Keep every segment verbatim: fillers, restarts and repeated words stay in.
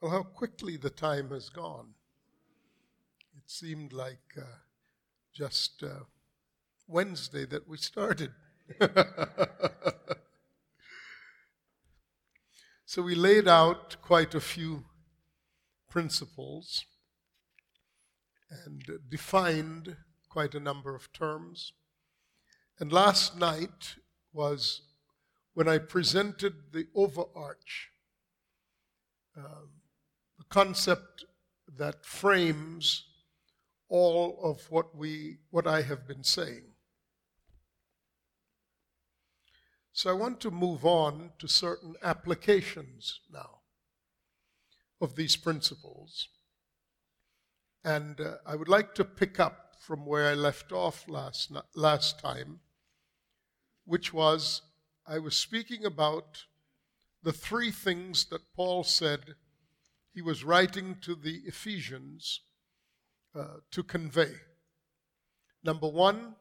Oh, how quickly the time has gone. It seemed like uh, just uh, Wednesday that we started. So we laid out quite a few principles and defined quite a number of terms. And last night was when I presented the overarch, uh, the concept that frames all of what we, what I have been saying. So I want to move on to certain applications now of these principles. And uh, I would like to pick up from where I left off last last time, which was I was speaking about the three things that Paul said he was writing to the Ephesians uh, to convey. Number one,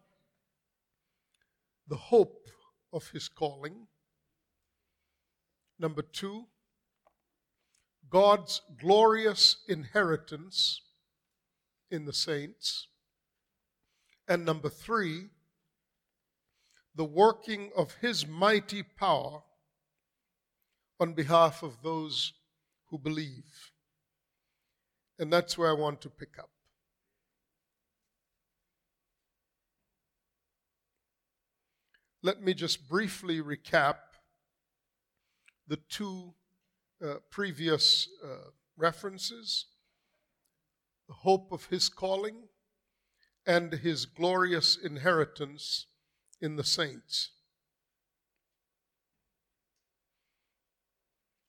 the hope of his calling. Number two, God's glorious inheritance in the saints. And number three, the working of his mighty power on behalf of those who believe. And that's where I want to pick up. Let me just briefly recap the two uh, previous uh, references, the hope of his calling and his glorious inheritance in the saints.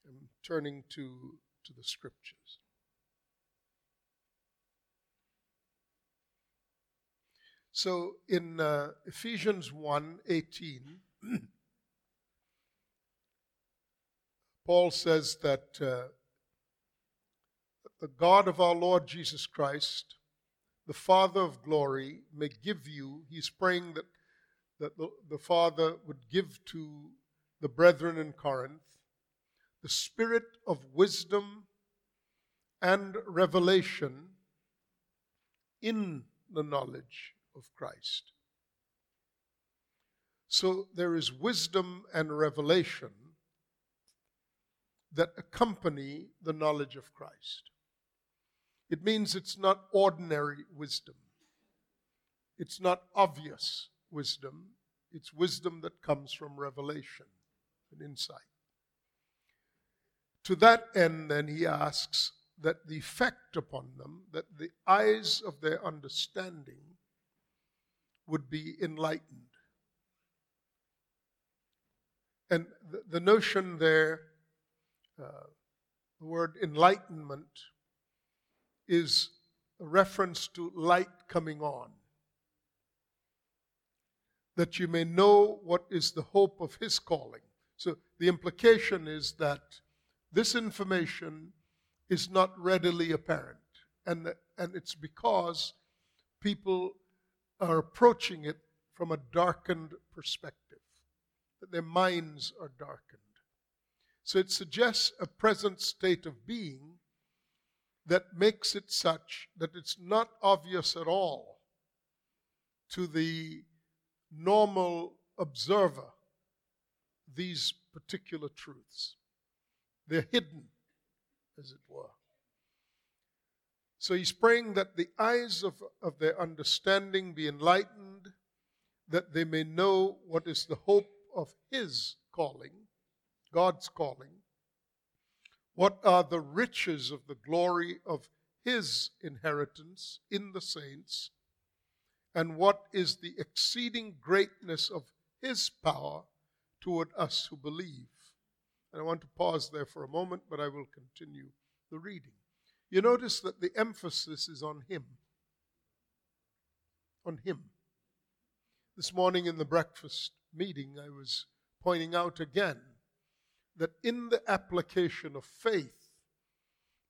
I'm turning to, to the scriptures. So in uh, Ephesians one eighteen, Paul says that uh, the God of our Lord Jesus Christ, the Father of glory, may give you, he's praying that that the Father would give to the brethren in Corinth the spirit of wisdom and revelation in the knowledge of Christ. So there is wisdom and revelation that accompany the knowledge of Christ. It means it's not ordinary wisdom. It's not obvious wisdom, it's wisdom that comes from revelation and insight. To that end, then, he asks that the effect upon them, that the eyes of their understanding would be enlightened. And the, the notion there, uh, the word enlightenment, is a reference to light coming on, that you may know what is the hope of his calling. So the implication is that this information is not readily apparent. And, and it's because people are approaching it from a darkened perspective, that their minds are darkened. So it suggests a present state of being that makes it such that it's not obvious at all to the normal observer, these particular truths. They're hidden, as it were. So he's praying that the eyes of, of their understanding be enlightened, that they may know what is the hope of his calling, God's calling, what are the riches of the glory of his inheritance in the saints, and what is the exceeding greatness of his power toward us who believe. And I want to pause there for a moment, but I will continue the reading. You notice that the emphasis is on him. On him. This morning in the breakfast meeting, I was pointing out again that in the application of faith,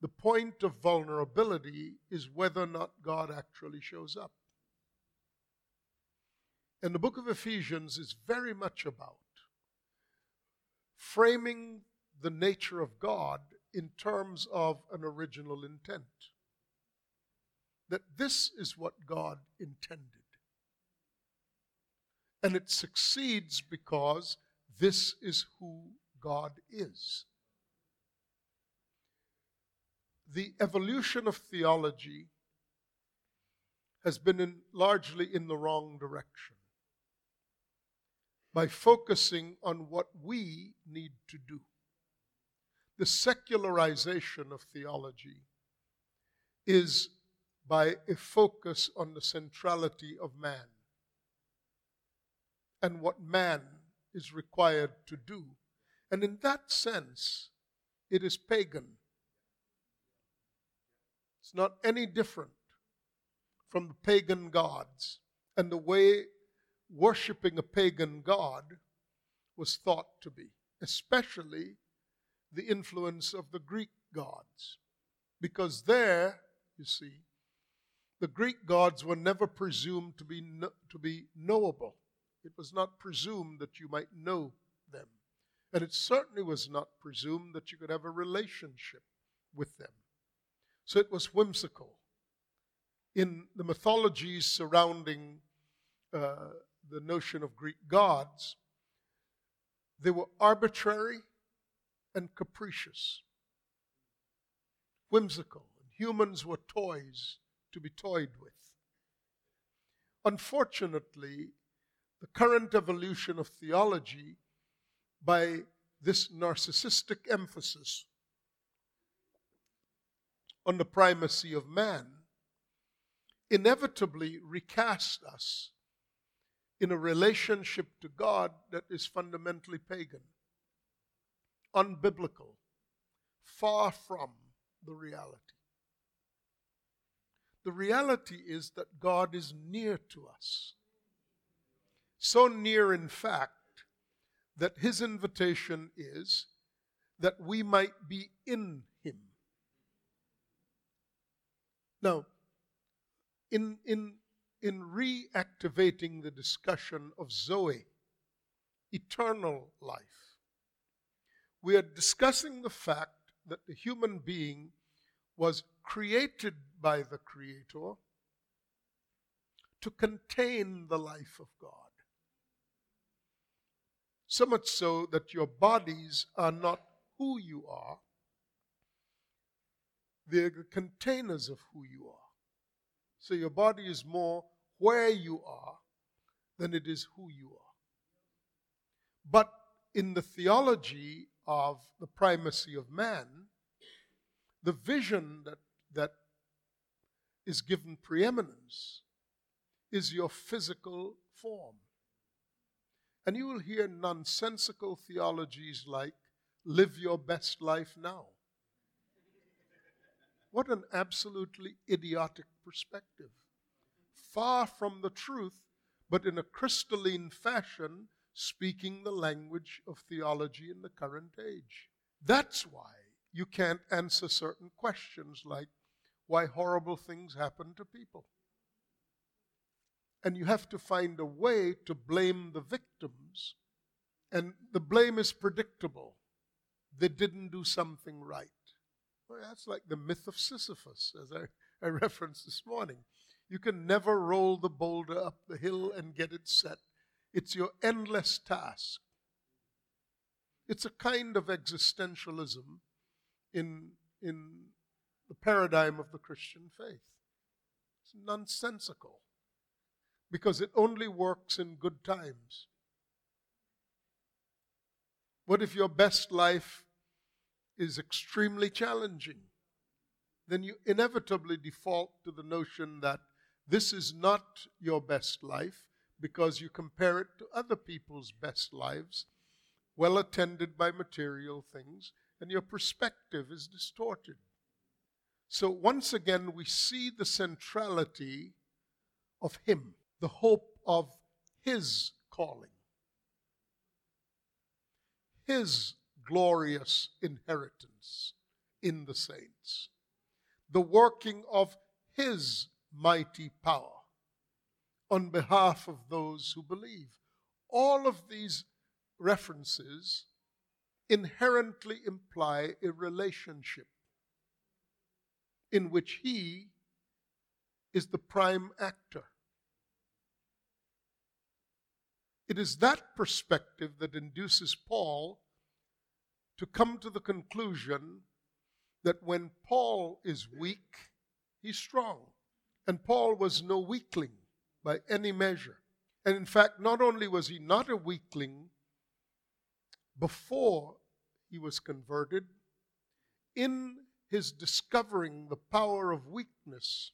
the point of vulnerability is whether or not God actually shows up. And the book of Ephesians is very much about framing the nature of God in terms of an original intent. That this is what God intended. And it succeeds because this is who God is. The evolution of theology has been in, largely in the wrong direction by focusing on what we need to do. The secularization of theology is by a focus on the centrality of man and what man is required to do. And in that sense, it is pagan. It's not any different from the pagan gods and the way worshiping a pagan god was thought to be, especially the influence of the Greek gods. Because there, you see, the Greek gods were never presumed to be, kn- to be knowable. It was not presumed that you might know them. And it certainly was not presumed that you could have a relationship with them. So it was whimsical. In the mythologies surrounding uh, the notion of Greek gods, they were arbitrary and capricious, whimsical. And humans were toys to be toyed with. Unfortunately, the current evolution of theology by this narcissistic emphasis on the primacy of man inevitably recast us in a relationship to God that is fundamentally pagan, unbiblical, far from the reality. The reality is that God is near to us. So near, in fact, that his invitation is that we might be in him. Now, in, in, in reactivating the discussion of Zoe, eternal life, we are discussing the fact that the human being was created by the Creator to contain the life of God. So much so that your bodies are not who you are. They're the containers of who you are. So your body is more where you are than it is who you are. But in the theology of the primacy of man, the vision that, that is given preeminence is your physical form. And you will hear nonsensical theologies like, live your best life now. What an absolutely idiotic perspective. Far from the truth, but in a crystalline fashion, speaking the language of theology in the current age. That's why you can't answer certain questions like, why horrible things happen to people? And you have to find a way to blame the victims. And the blame is predictable. They didn't do something right. Well, that's like the myth of Sisyphus, as I, I referenced this morning. You can never roll the boulder up the hill and get it set. It's your endless task. It's a kind of existentialism in, in the paradigm of the Christian faith. It's nonsensical. Because it only works in good times. What if your best life is extremely challenging? Then you inevitably default to the notion that this is not your best life because you compare it to other people's best lives, well attended by material things, and your perspective is distorted. So once again, we see the centrality of him. The hope of his calling, his glorious inheritance in the saints, the working of his mighty power on behalf of those who believe. All of these references inherently imply a relationship in which he is the prime actor. It is that perspective that induces Paul to come to the conclusion that when Paul is weak, he's strong. And Paul was no weakling by any measure. And in fact, not only was he not a weakling before he was converted, in his discovering the power of weakness,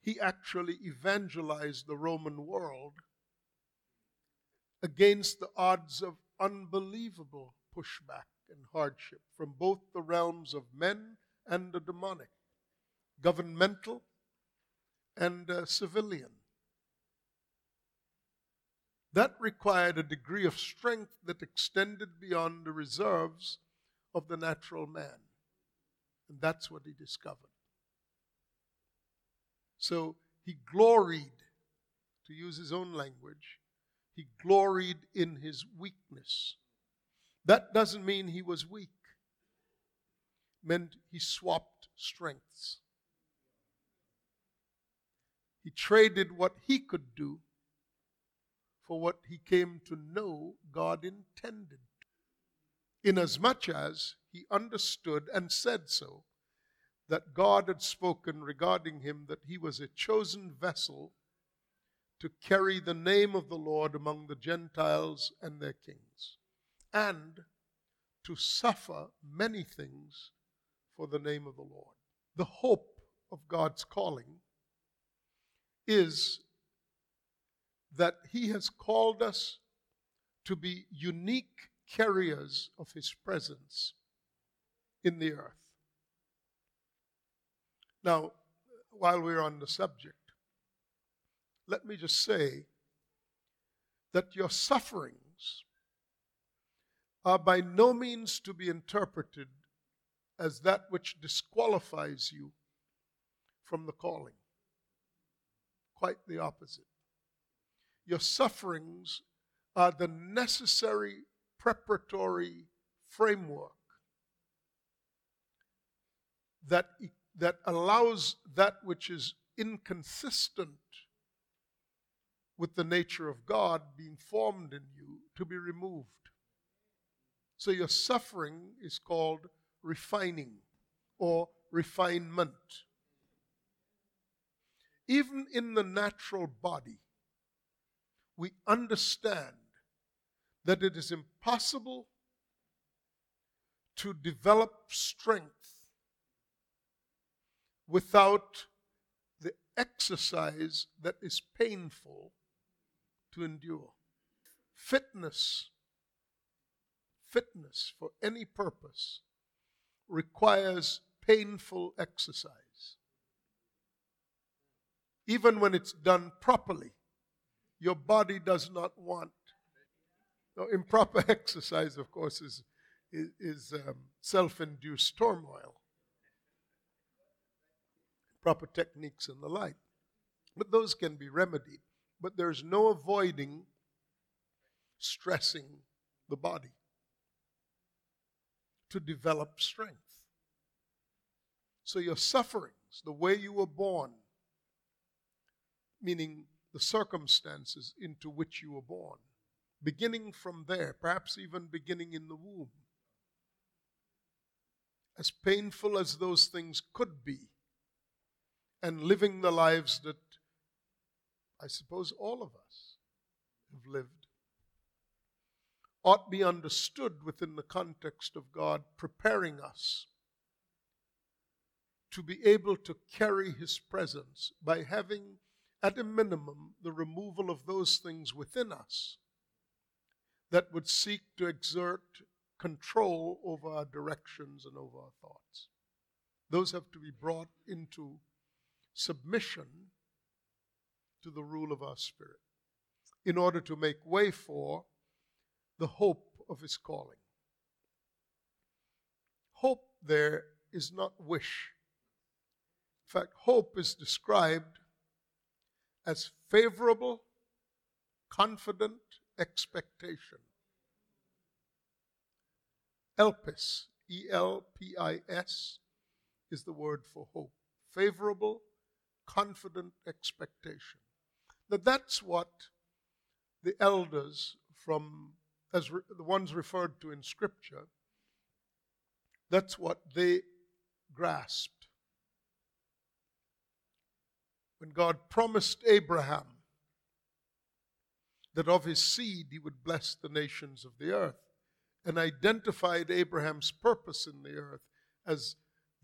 he actually evangelized the Roman world against the odds of unbelievable pushback and hardship from both the realms of men and the demonic, governmental and uh, civilian. That required a degree of strength that extended beyond the reserves of the natural man. And that's what he discovered. So he gloried, to use his own language, he gloried in his weakness. That doesn't mean he was weak. It meant he swapped strengths. He traded what he could do for what he came to know God intended, inasmuch as he understood and said so, that God had spoken regarding him that he was a chosen vessel to carry the name of the Lord among the Gentiles and their kings, and to suffer many things for the name of the Lord. The hope of God's calling is that he has called us to be unique carriers of his presence in the earth. Now, while we're on the subject, let me just say that your sufferings are by no means to be interpreted as that which disqualifies you from the calling. Quite the opposite. Your sufferings are the necessary preparatory framework that that allows that which is inconsistent with the nature of God being formed in you to be removed. So your suffering is called refining or refinement. Even in the natural body, we understand that it is impossible to develop strength without the exercise that is painful to endure. Fitness, fitness for any purpose requires painful exercise. Even when it's done properly, your body does not want. Now, improper exercise, of course, is, is, is um, self-induced turmoil, proper techniques and the like. But those can be remedied. But there's no avoiding stressing the body to develop strength. So your sufferings, the way you were born, meaning the circumstances into which you were born, beginning from there, perhaps even beginning in the womb. As painful as those things could be, and living the lives that I suppose all of us have lived, ought be understood within the context of God preparing us to be able to carry his presence by having, at a minimum, the removal of those things within us that would seek to exert control over our directions and over our thoughts. Those have to be brought into submission to the rule of our spirit in order to make way for the hope of his calling. Hope there is not wish. In fact, hope is described as favorable, confident expectation. Elpis, E L P I S, is the word for hope. Favorable, confident expectation. Now that's what the elders from, as re, the ones referred to in Scripture, that's what they grasped. When God promised Abraham that of his seed he would bless the nations of the earth, and identified Abraham's purpose in the earth as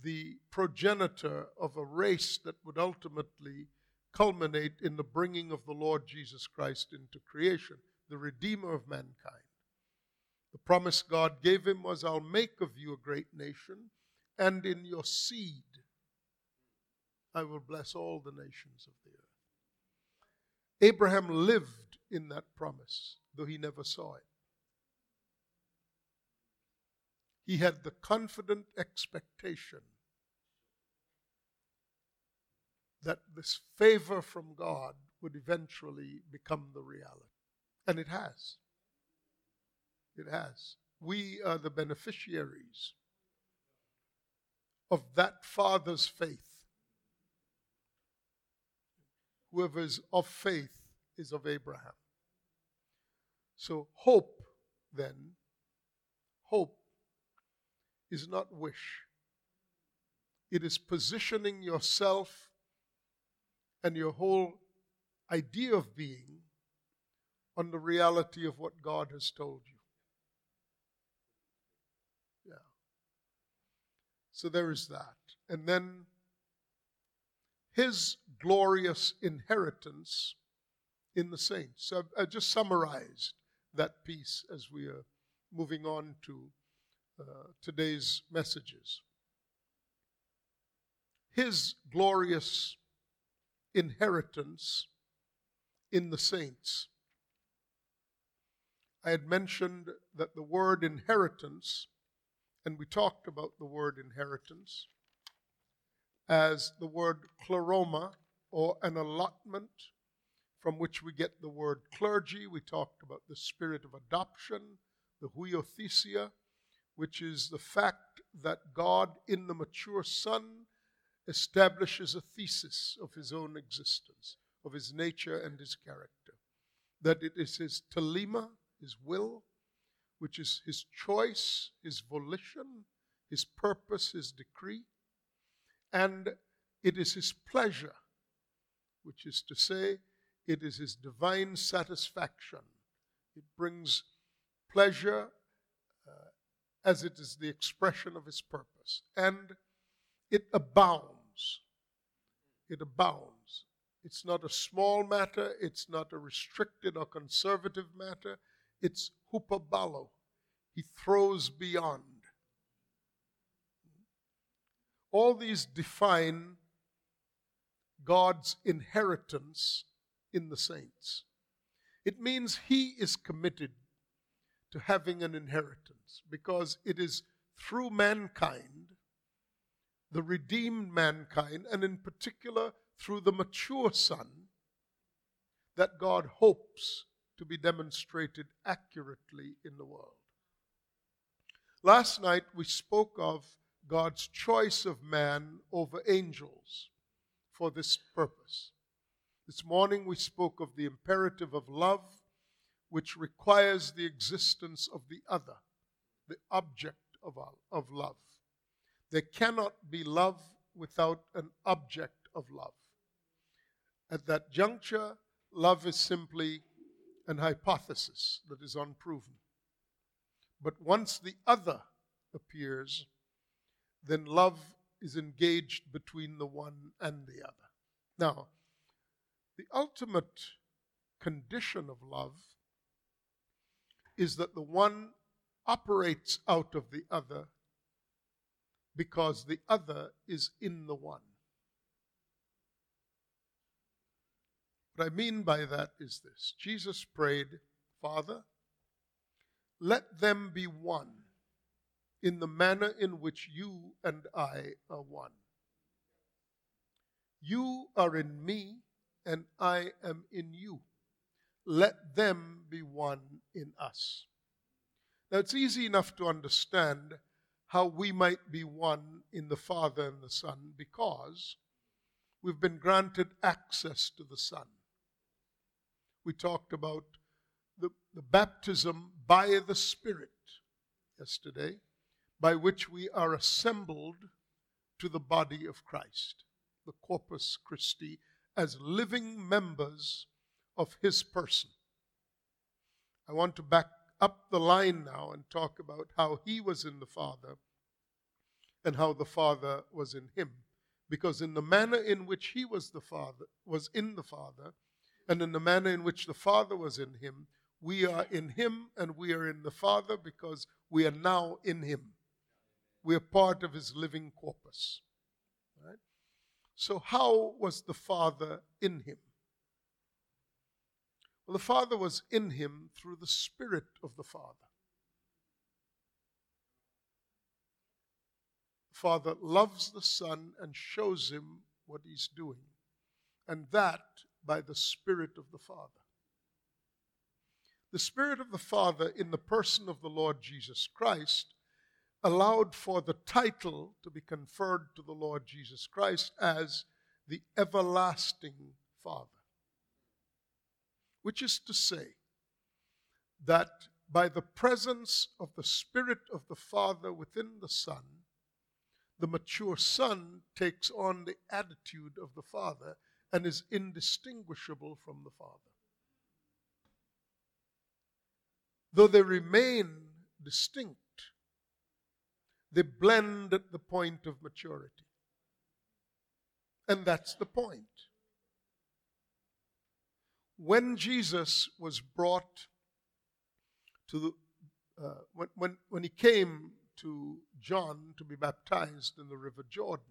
the progenitor of a race that would ultimately culminate in the bringing of the Lord Jesus Christ into creation, the Redeemer of mankind. The promise God gave him was, I'll make of you a great nation, and in your seed I will bless all the nations of the earth. Abraham lived in that promise, though he never saw it. He had the confident expectation that this favor from God would eventually become the reality. And it has. It has. We are the beneficiaries of that father's faith. Whoever is of faith is of Abraham. So hope, then, hope is not wish. It is positioning yourself and your whole idea of being on the reality of what God has told you. Yeah. So there is that. And then his glorious inheritance in the saints. So I've, I've just summarized that piece as we are moving on to uh, today's messages. His glorious inheritance in the saints. I had mentioned that the word inheritance, and we talked about the word inheritance, as the word kleroma, or an allotment, from which we get the word clergy. We talked about the spirit of adoption, the huiothesia, which is the fact that God in the mature son establishes a thesis of his own existence, of his nature and his character. That it is his telema, his will, which is his choice, his volition, his purpose, his decree. And it is his pleasure, which is to say, it is his divine satisfaction. It brings pleasure uh, as it is the expression of his purpose. And it abounds. It abounds. It's not a small matter. It's not a restricted or conservative matter. It's hupabalo. He throws beyond. All these define God's inheritance in the saints. It means he is committed to having an inheritance because it is through mankind, the redeemed mankind, and in particular through the mature son, that God hopes to be demonstrated accurately in the world. Last night we spoke of God's choice of man over angels for this purpose. This morning we spoke of the imperative of love, which requires the existence of the other, the object of, our, of love. There cannot be love without an object of love. At that juncture, love is simply an hypothesis that is unproven. But once the other appears, then love is engaged between the one and the other. Now, the ultimate condition of love is that the one operates out of the other because the other is in the one. What I mean by that is this. Jesus prayed, Father, let them be one in the manner in which you and I are one. You are in me, and I am in you. Let them be one in us. Now, it's easy enough to understand how we might be one in the Father and the Son because we've been granted access to the Son. We talked about the, the baptism by the Spirit yesterday, by which we are assembled to the body of Christ, the Corpus Christi, as living members of His person. I want to back up the line now and talk about how He was in the Father and how the Father was in Him. Because in the manner in which He was the Father, was in the Father, and in the manner in which the Father was in Him, we are in Him and we are in the Father because we are now in Him. We are part of His living corpus. Right? So how was the Father in Him? Well, the Father was in Him through the Spirit of the Father. The Father loves the Son and shows Him what He's doing. And that by the Spirit of the Father. The Spirit of the Father in the person of the Lord Jesus Christ allowed for the title to be conferred to the Lord Jesus Christ as the Everlasting Father. Which is to say that by the presence of the Spirit of the Father within the Son, the mature Son takes on the attitude of the Father and is indistinguishable from the Father. Though they remain distinct, they blend at the point of maturity. And that's the point. When Jesus was brought to, the, uh, when, when, when he came to John to be baptized in the River Jordan,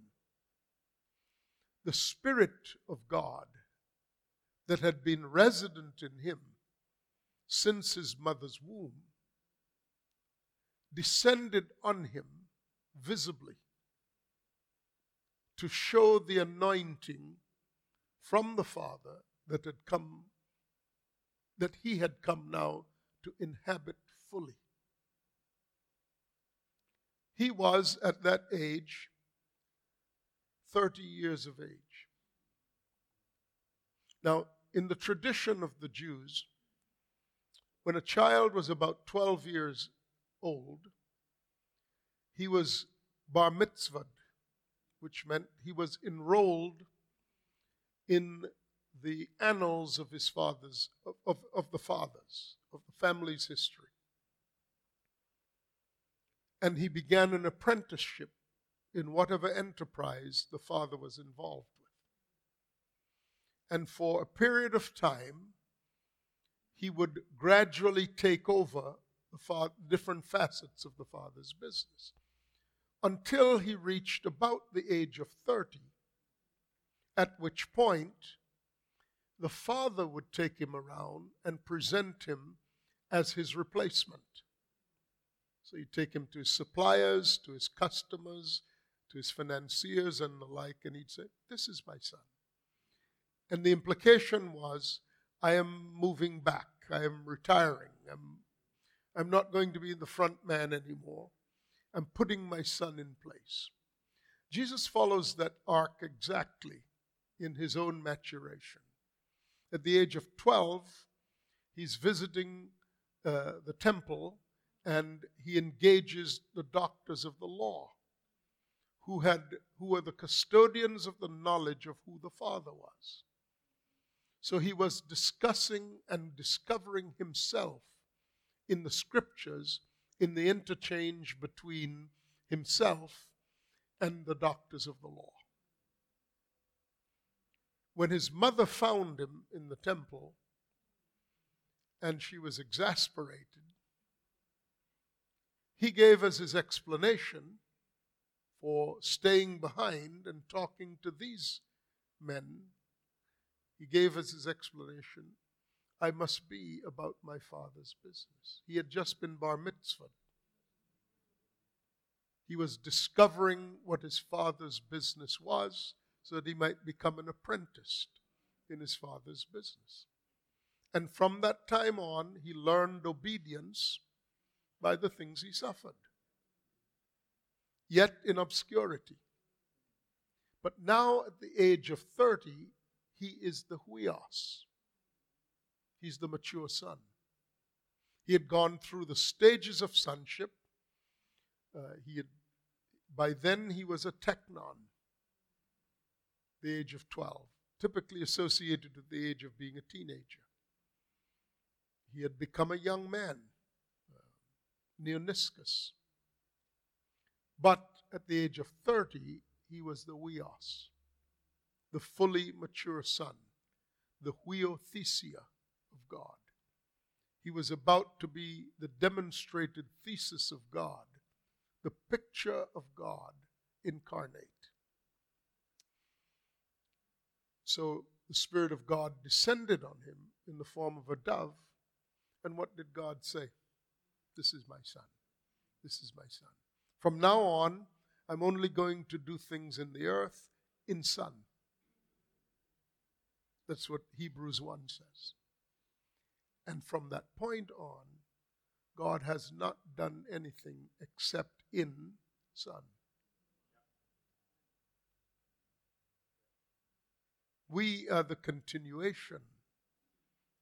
the Spirit of God that had been resident in him since his mother's womb descended on him visibly to show the anointing from the Father that had come, that he had come now to inhabit fully. He was at that age thirty years of age. Now, in the tradition of the Jews, when a child was about twelve years old, he was bar mitzvahed, which meant he was enrolled in the annals of his fathers, of, of, of the fathers, of the family's history. And he began an apprenticeship in whatever enterprise the father was involved with. And for a period of time, he would gradually take over the fa- different facets of the father's business until he reached about the age of thirty, at which point the father would take him around and present him as his replacement. So he'd take him to his suppliers, to his customers, to his financiers and the like, and he'd say, "This is my son." And the implication was, I am moving back, I am retiring, I'm, I'm not going to be the front man anymore. I'm putting my son in place. Jesus follows that arc exactly in his own maturation. At the age of twelve, he's visiting uh, the temple and he engages the doctors of the law who had who were the custodians of the knowledge of who the Father was. So he was discussing and discovering himself in the scriptures in the interchange between himself and the doctors of the law. When his mother found him in the temple and she was exasperated, he gave as his explanation for staying behind and talking to these men, he gave as his explanation, I must be about my father's business. He had just been bar mitzvahed. He was discovering what his father's business was, so that he might become an apprentice in his father's business. And from that time on, he learned obedience by the things he suffered. Yet in obscurity. But now at the age of thirty, he is the huios. He's the mature son. He had gone through the stages of sonship. Uh, he had, by then he was a teknon, the age of twelve, typically associated with the age of being a teenager. He had become a young man, uh, neoniscus. But at the age of thirty, he was the huios, the fully mature son, the huiothesia of God. He was about to be the demonstrated thesis of God, the picture of God incarnate. So the Spirit of God descended on him in the form of a dove. And what did God say? This is my son. This is my son. From now on, I'm only going to do things in the earth in son. That's what Hebrews one says. And from that point on, God has not done anything except in Son. We are the continuation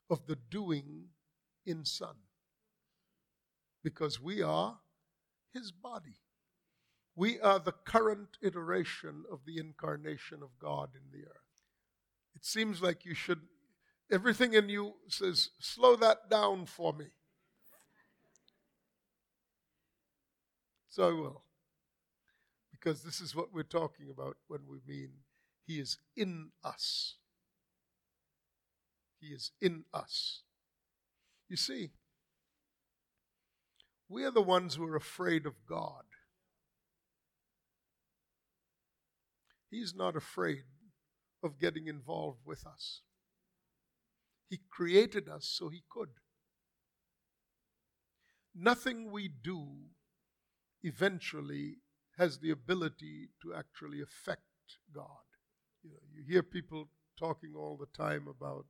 of the doing in Son, because we are His body. We are the current iteration of the incarnation of God in the earth. It seems like you should... Everything in you says, slow that down for me. So I will. Because this is what we're talking about when we mean He is in us. He is in us. You see, we are the ones who are afraid of God. He's not afraid of getting involved with us. He created us so He could. Nothing we do eventually has the ability to actually affect God. You know, you hear people talking all the time about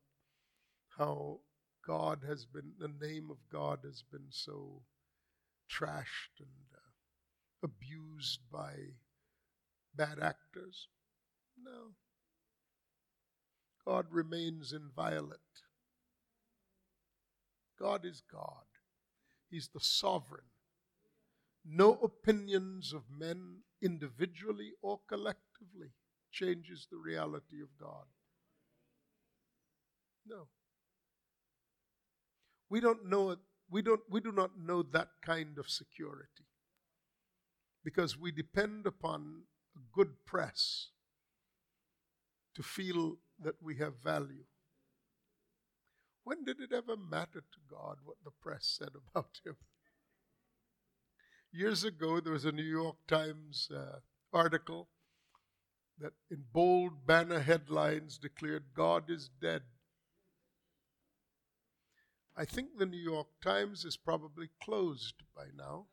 how God has been, the name of God has been so trashed and uh, abused by bad actors. No. God remains inviolate. God is God. He's the sovereign. No opinions of men individually or collectively changes the reality of God. No. We don't know it. We don't, we do not know that kind of security because we depend upon a good press to feel that we have value. When did it ever matter to God what the press said about Him? Years ago, there was a New York Times uh, article that in bold banner headlines declared, God is dead. I think the New York Times is probably closed by now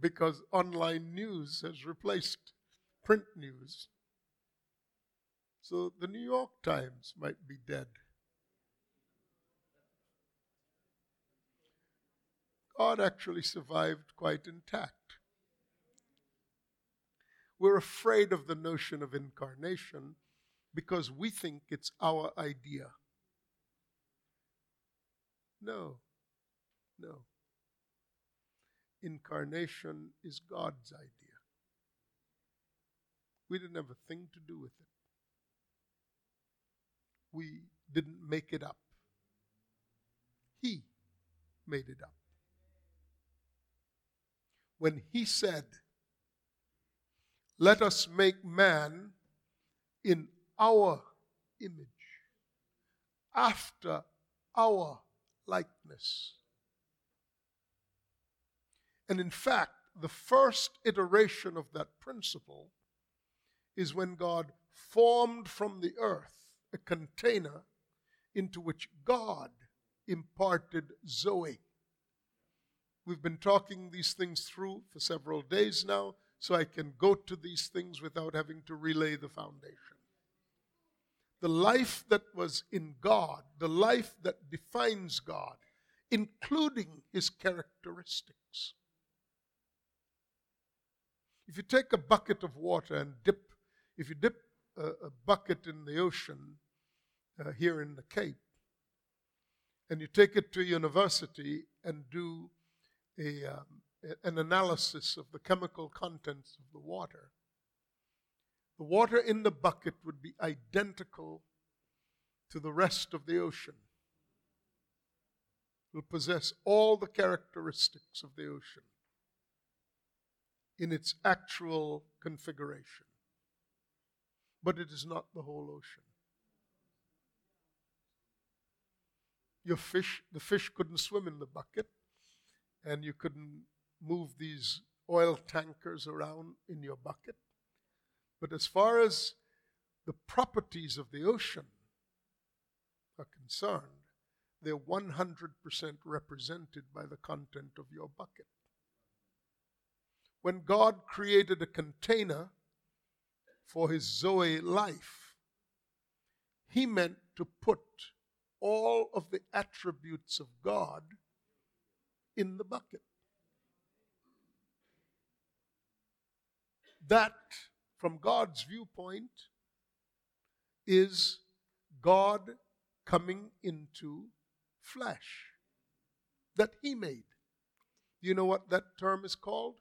because online news has replaced print news. So the New York Times might be dead. God actually survived quite intact. We're afraid of the notion of incarnation because we think it's our idea. No, no. Incarnation is God's idea. We didn't have a thing to do with it. We didn't make it up. He made it up. When He said, let us make man in our image, after our likeness. And in fact, the first iteration of that principle is when God formed from the earth a container into which God imparted Zoe. We've been talking these things through for several days now, so I can go to these things without having to relay the foundation. The life that was in God, the life that defines God, including his characteristics. If you take a bucket of water and dip, if you dip a, a bucket in the ocean uh, here in the Cape, and you take it to a university and do a, um, an analysis of the chemical contents of the water, the water in the bucket would be identical to the rest of the ocean. It will possess all the characteristics of the ocean in its actual configuration. But it is not the whole ocean. Your fish, the fish couldn't swim in the bucket, and you couldn't move these oil tankers around in your bucket. But as far as the properties of the ocean are concerned, they're one hundred percent represented by the content of your bucket. When God created a container for his Zoe life, he meant to put all of the attributes of God in the bucket. That, from God's viewpoint, is God coming into flesh that he made. Do you know what that term is called?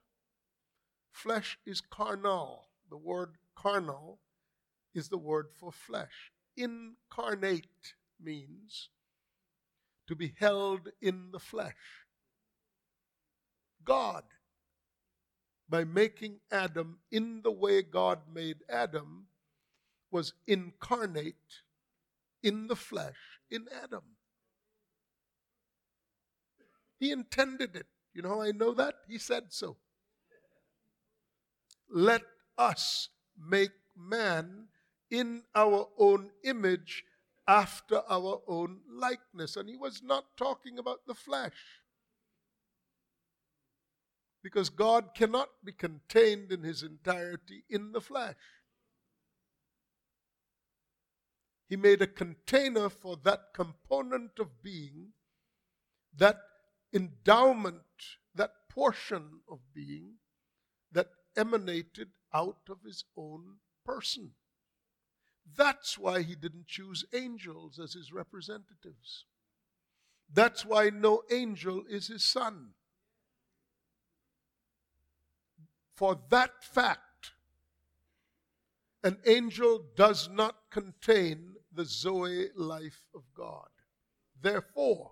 Flesh is carnal. The word carnal is the word for flesh. Incarnate means to be held in the flesh. God, by making Adam in the way God made Adam, was incarnate in the flesh in Adam. He intended it. You know how I know that? He said so. Let us make man in our own image after our own likeness. And he was not talking about the flesh. Because God cannot be contained in his entirety in the flesh. He made a container for that component of being, that endowment, that portion of being, that emanated out of his own person. That's why he didn't choose angels as his representatives. That's why no angel is his son. For that fact, an angel does not contain the Zoe life of God. Therefore,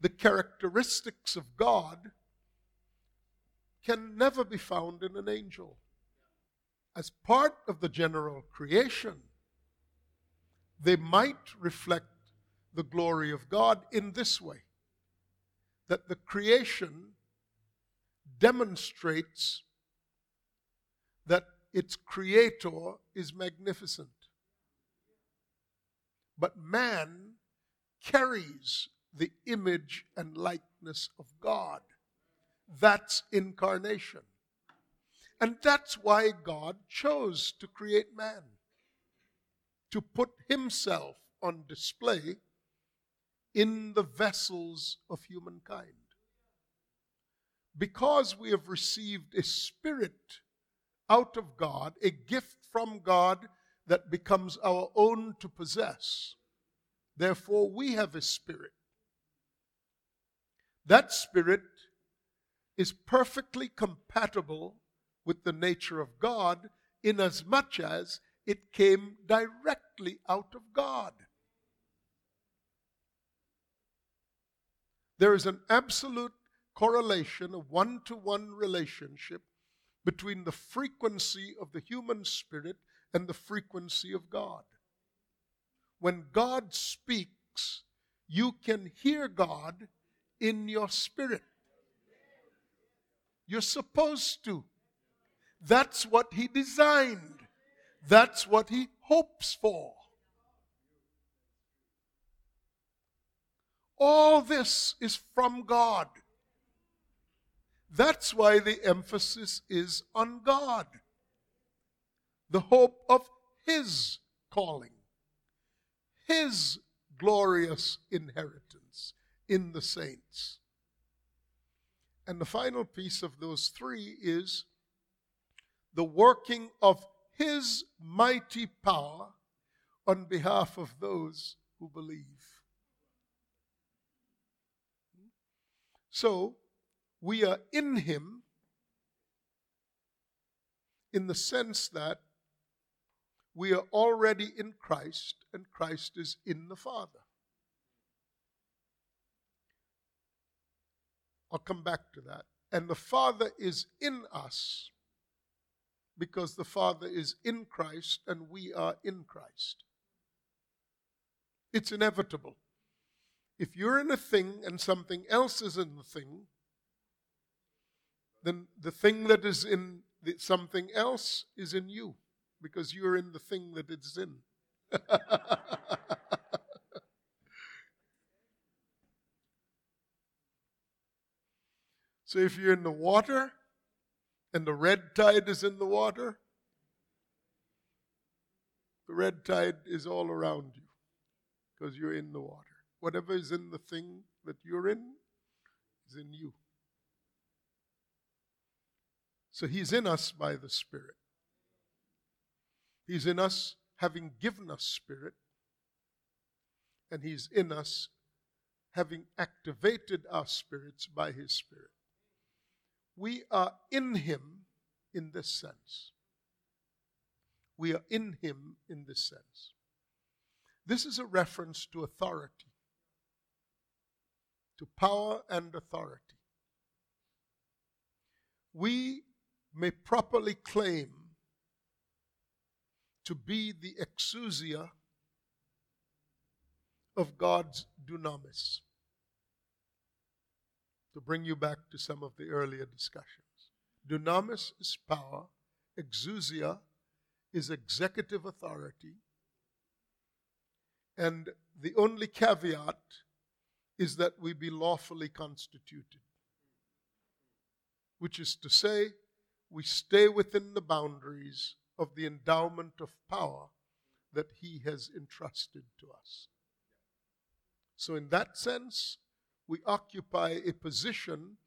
the characteristics of God can never be found in an angel. As part of the general creation, they might reflect the glory of God in this way, that the creation demonstrates that its creator is magnificent. But man carries the image and likeness of God. That's incarnation. And that's why God chose to create man, to put himself on display in the vessels of humankind. Because we have received a spirit out of God, a gift from God that becomes our own to possess, therefore we have a spirit. That spirit is perfectly compatible with the nature of God, inasmuch as it came directly out of God. There is an absolute correlation, a one-to-one relationship between the frequency of the human spirit and the frequency of God. When God speaks, you can hear God in your spirit. You're supposed to. That's what he designed. That's what he hopes for. All this is from God. That's why the emphasis is on God. The hope of his calling, his glorious inheritance in the saints. And the final piece of those three is the working of his mighty power on behalf of those who believe. So, we are in him in the sense that we are already in Christ and Christ is in the Father. I'll come back to that. And the Father is in us because the Father is in Christ and we are in Christ. It's inevitable. If you're in a thing and something else is in the thing, then the thing that is in the something else is in you, because you're in the thing that it's in. So if you're in the water and the red tide is in the water, the red tide is all around you because you're in the water. Whatever is in the thing that you're in is in you. So he's in us by the Spirit. He's in us having given us Spirit, and he's in us having activated our spirits by his Spirit. We are in him in this sense. We are in him in this sense. This is a reference to authority, to power and authority. We may properly claim to be the exousia of God's dunamis. To bring you back to some of the earlier discussions. Dunamis is power. Exousia is executive authority. And the only caveat is that we be lawfully constituted. Which is to say, we stay within the boundaries of the endowment of power that he has entrusted to us. So in that sense, we occupy a position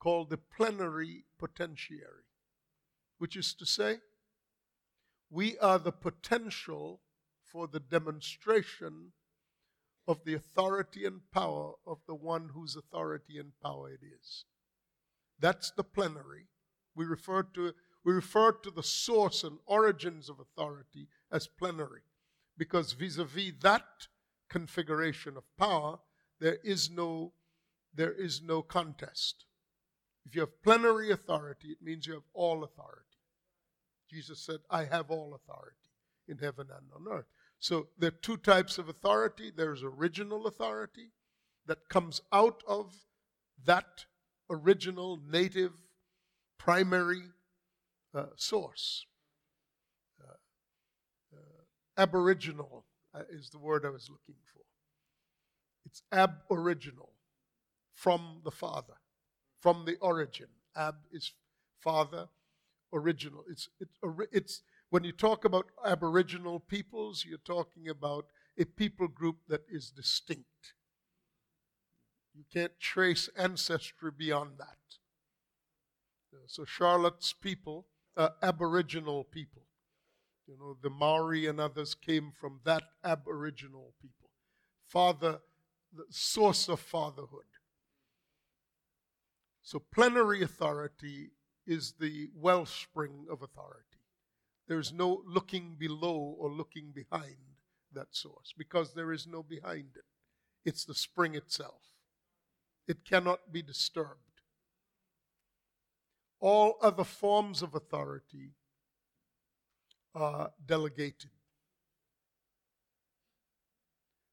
called the plenary potentiary, which is to say, we are the potential for the demonstration of the authority and power of the one whose authority and power it is. That's the plenary. We refer to We refer to the source and origins of authority as plenary, because vis-a-vis that configuration of power, there is no, there is no contest. If you have plenary authority, it means you have all authority. Jesus said, I have all authority in heaven and on earth. So there are two types of authority. There is original authority that comes out of that original, native, primary Uh, source. Uh, uh, aboriginal uh, is the word I was looking for. It's aboriginal, from the Father, from the origin. Ab is Father, original. It's, it, it's when you talk about aboriginal peoples, you're talking about a people group that is distinct. You can't trace ancestry beyond that. Uh, so Charlotte's people, Uh, aboriginal people. You know, the Maori and others came from that aboriginal people. Father, the source of fatherhood. So plenary authority is the wellspring of authority. There's no looking below or looking behind that source, because there is no behind it. It's the spring itself. It cannot be disturbed. All other forms of authority are delegated.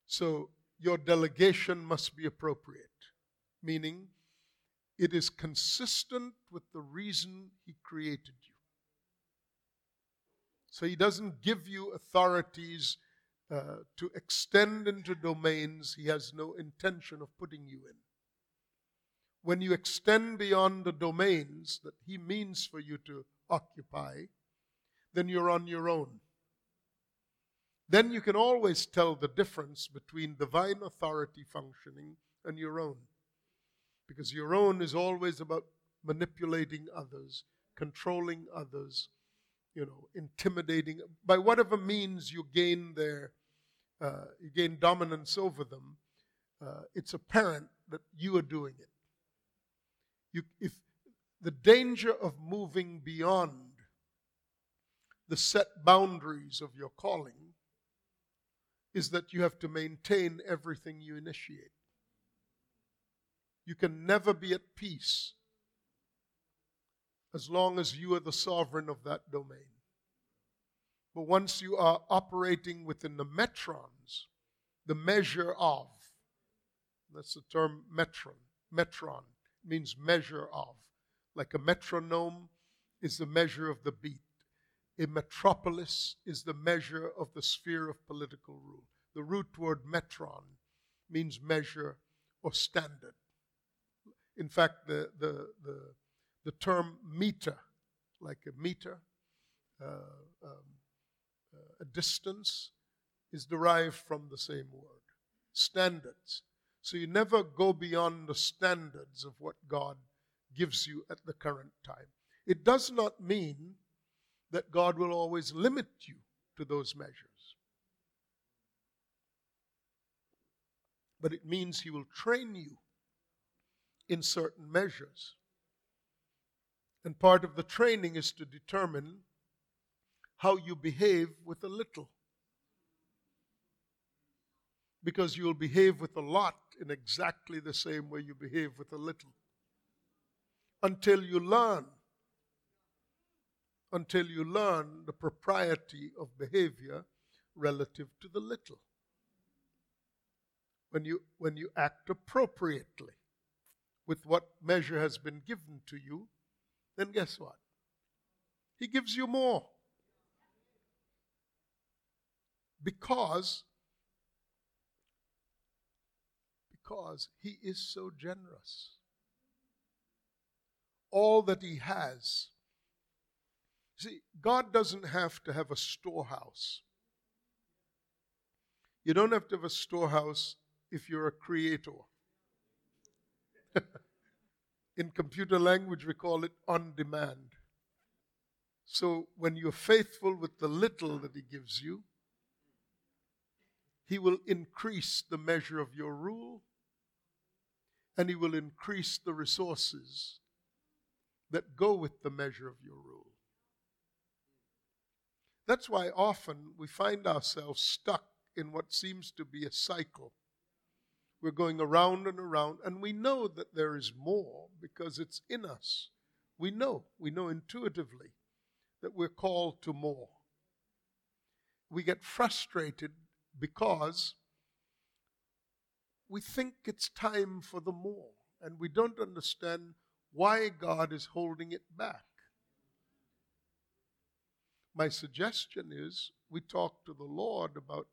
So your delegation must be appropriate, meaning it is consistent with the reason he created you. So he doesn't give you authorities uh, to extend into domains he has no intention of putting you in. When you extend beyond the domains that he means for you to occupy, then you're on your own. Then you can always tell the difference between divine authority functioning and your own. Because your own is always about manipulating others, controlling others, you know, intimidating. By whatever means you gain their, uh, you gain dominance over them, uh, it's apparent that you are doing it. You, if the danger of moving beyond the set boundaries of your calling is that you have to maintain everything you initiate. You can never be at peace as long as you are the sovereign of that domain. But once you are operating within the metrons, the measure of, that's the term metron, metron means measure of. Like a metronome is the measure of the beat. A metropolis is the measure of the sphere of political rule. The root word metron means measure or standard. In fact, the the the, the term meter, like a meter, uh, um, uh, a distance, is derived from the same word, standards. So you never go beyond the standards of what God gives you at the current time. It does not mean that God will always limit you to those measures. But it means He will train you in certain measures. And part of the training is to determine how you behave with a little. Because you will behave with a lot in exactly the same way you behave with a little. Until you learn. Until you learn the propriety of behavior relative to the little. When you, when you act appropriately with what measure has been given to you, then guess what? He gives you more. Because, because He is so generous. All that He has. See, God doesn't have to have a storehouse. You don't have to have a storehouse if you're a creator. In computer language, we call it on demand. So when you're faithful with the little that He gives you, He will increase the measure of your rule, and He will increase the resources that go with the measure of your rule. That's why often we find ourselves stuck in what seems to be a cycle. We're going around and around, and we know that there is more because it's in us. We know, we know intuitively that we're called to more. We get frustrated because we think it's time for the more, and we don't understand why God is holding it back. My suggestion is we talk to the Lord about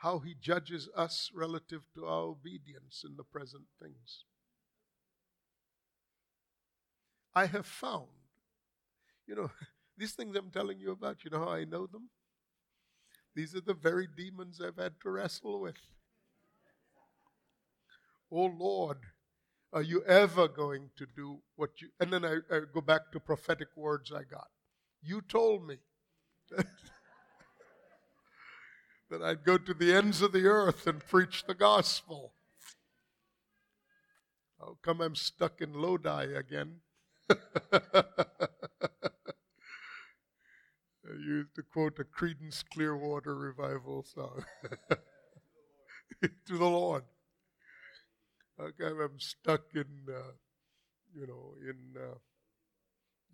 how He judges us relative to our obedience in the present things. I have found, you know, these things I'm telling you about, you know how I know them? These are the very demons I've had to wrestle with. Oh Lord, are you ever going to do what you... And then I, I go back to prophetic words I got. You told me that I'd go to the ends of the earth and preach the gospel. How come I'm stuck in Lodi again? I used to quote a Creedence Clearwater Revival song. To the Lord. How come I'm stuck in, uh, you know, in... Uh,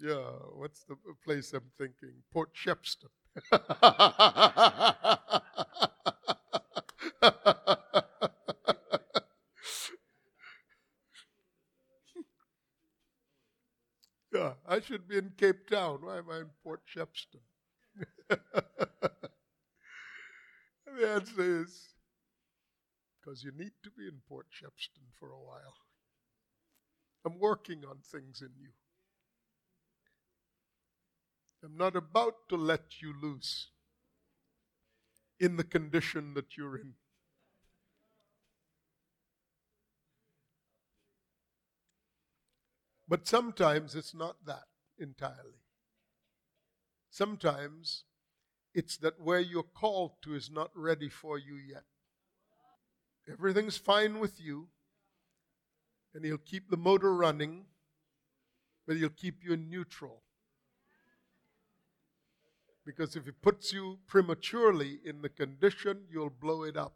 Yeah, what's the place I'm thinking? Port Shepstone. Yeah, I should be in Cape Town. Why am I in Port Shepstone? The answer is because you need to be in Port Shepstone for a while. I'm working on things in you. I'm not about to let you loose in the condition that you're in. But sometimes it's not that entirely. Sometimes it's that where you're called to is not ready for you yet. Everything's fine with you, and he'll keep the motor running, but he'll keep you in neutral. Because if he puts you prematurely in the condition, you'll blow it up.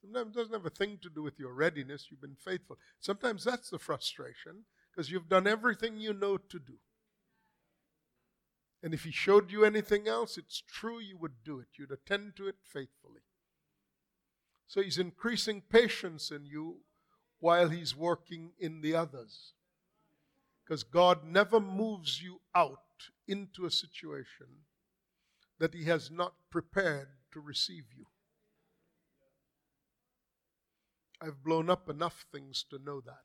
Sometimes it doesn't have a thing to do with your readiness. You've been faithful. Sometimes that's the frustration, because you've done everything you know to do. And if he showed you anything else, it's true you would do it. You'd attend to it faithfully. So he's increasing patience in you while he's working in the others. Because God never moves you out into a situation that he has not prepared to receive you. I've blown up enough things to know that.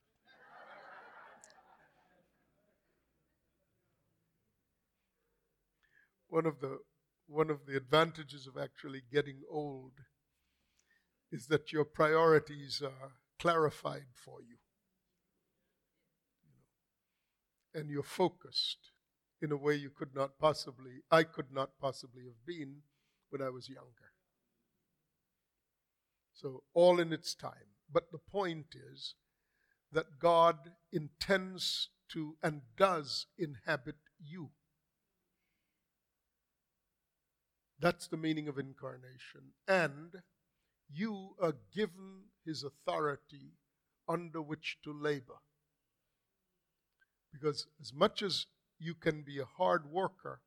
One of the one of the advantages of actually getting old is that your priorities are clarified for you. And you're focused in a way you could not possibly, I could not possibly have been when I was younger. So all in its time. But the point is that God intends to and does inhabit you. That's the meaning of incarnation. And you are given his authority under which to labor. Because as much as you can be a hard worker,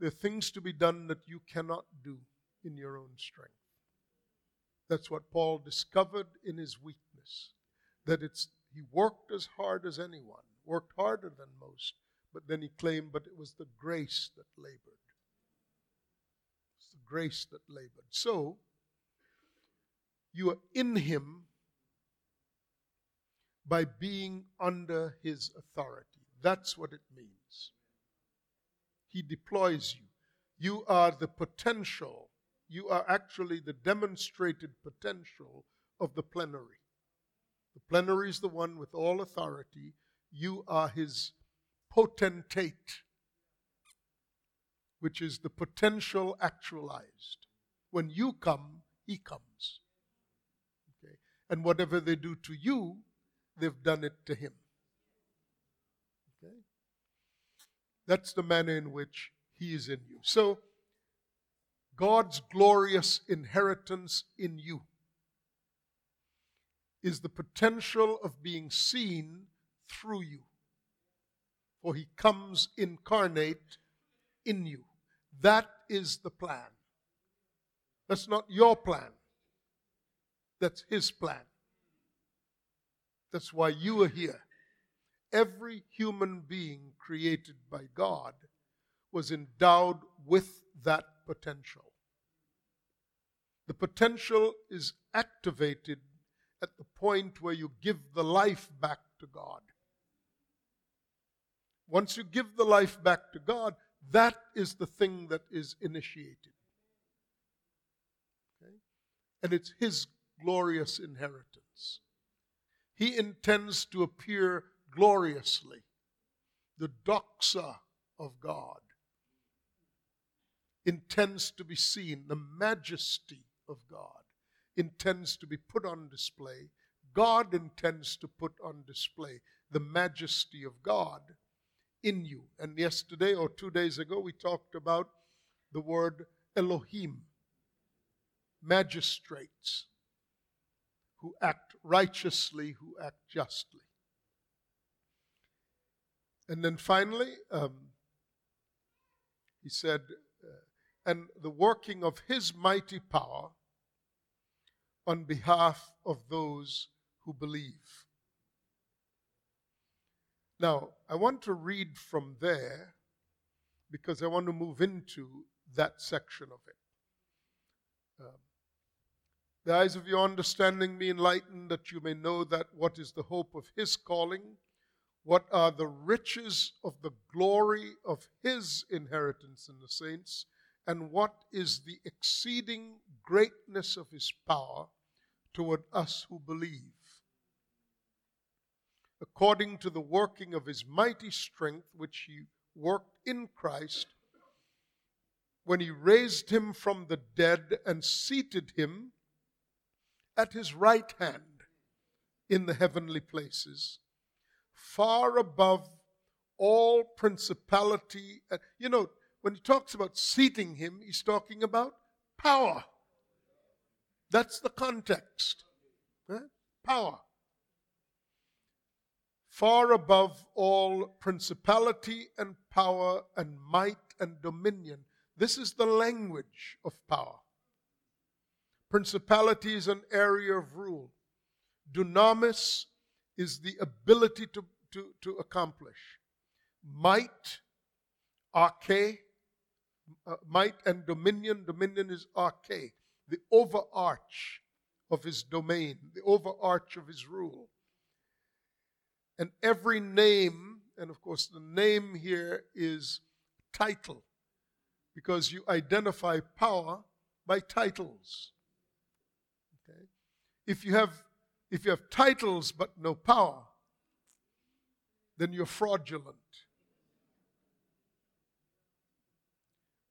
there are things to be done that you cannot do in your own strength. That's what Paul discovered in his weakness. That it's he worked as hard as anyone, worked harder than most, but then he claimed, but it was the grace that labored. It's the grace that labored. So, you are in him by being under his authority. That's what it means. He deploys you. You are the potential. You are actually the demonstrated potential of the plenary. The plenary is the one with all authority. You are his potentate, which is the potential actualized. When you come, he comes. Okay? And whatever they do to you, they've done it to him. Okay? That's the manner in which he is in you. So, God's glorious inheritance in you is the potential of being seen through you. For he comes incarnate in you. That is the plan. That's not your plan. That's his plan. That's why you are here. Every human being created by God was endowed with that potential. The potential is activated at the point where you give the life back to God. Once you give the life back to God, that is the thing that is initiated. Okay? And it's his glorious inheritance. He intends to appear gloriously, the doxa of God. Intends to be seen, the majesty of God. Intends to be put on display. God intends to put on display the majesty of God in you. And yesterday or two days ago, we talked about the word Elohim, magistrates, who act righteously, who act justly. And then finally, um, he said, uh, and the working of his mighty power on behalf of those who believe. Now, I want to read from there because I want to move into that section of it. Um, The eyes of your understanding be enlightened, that you may know that what is the hope of his calling, what are the riches of the glory of his inheritance in the saints, and what is the exceeding greatness of his power toward us who believe, according to the working of his mighty strength, which he worked in Christ, when he raised him from the dead and seated him at his right hand in the heavenly places, far above all principality. You know, when he talks about seating him, he's talking about power. That's the context. Right? Power. Far above all principality and power and might and dominion. This is the language of power. Principality is an area of rule. Dunamis is the ability to, to, to accomplish. Might, arche, uh, might and dominion. Dominion is arche, the overarch of his domain, the overarch of his rule. And every name, and of course the name here is title, because you identify power by titles. Okay? If you have if you have titles but no power, then you're fraudulent.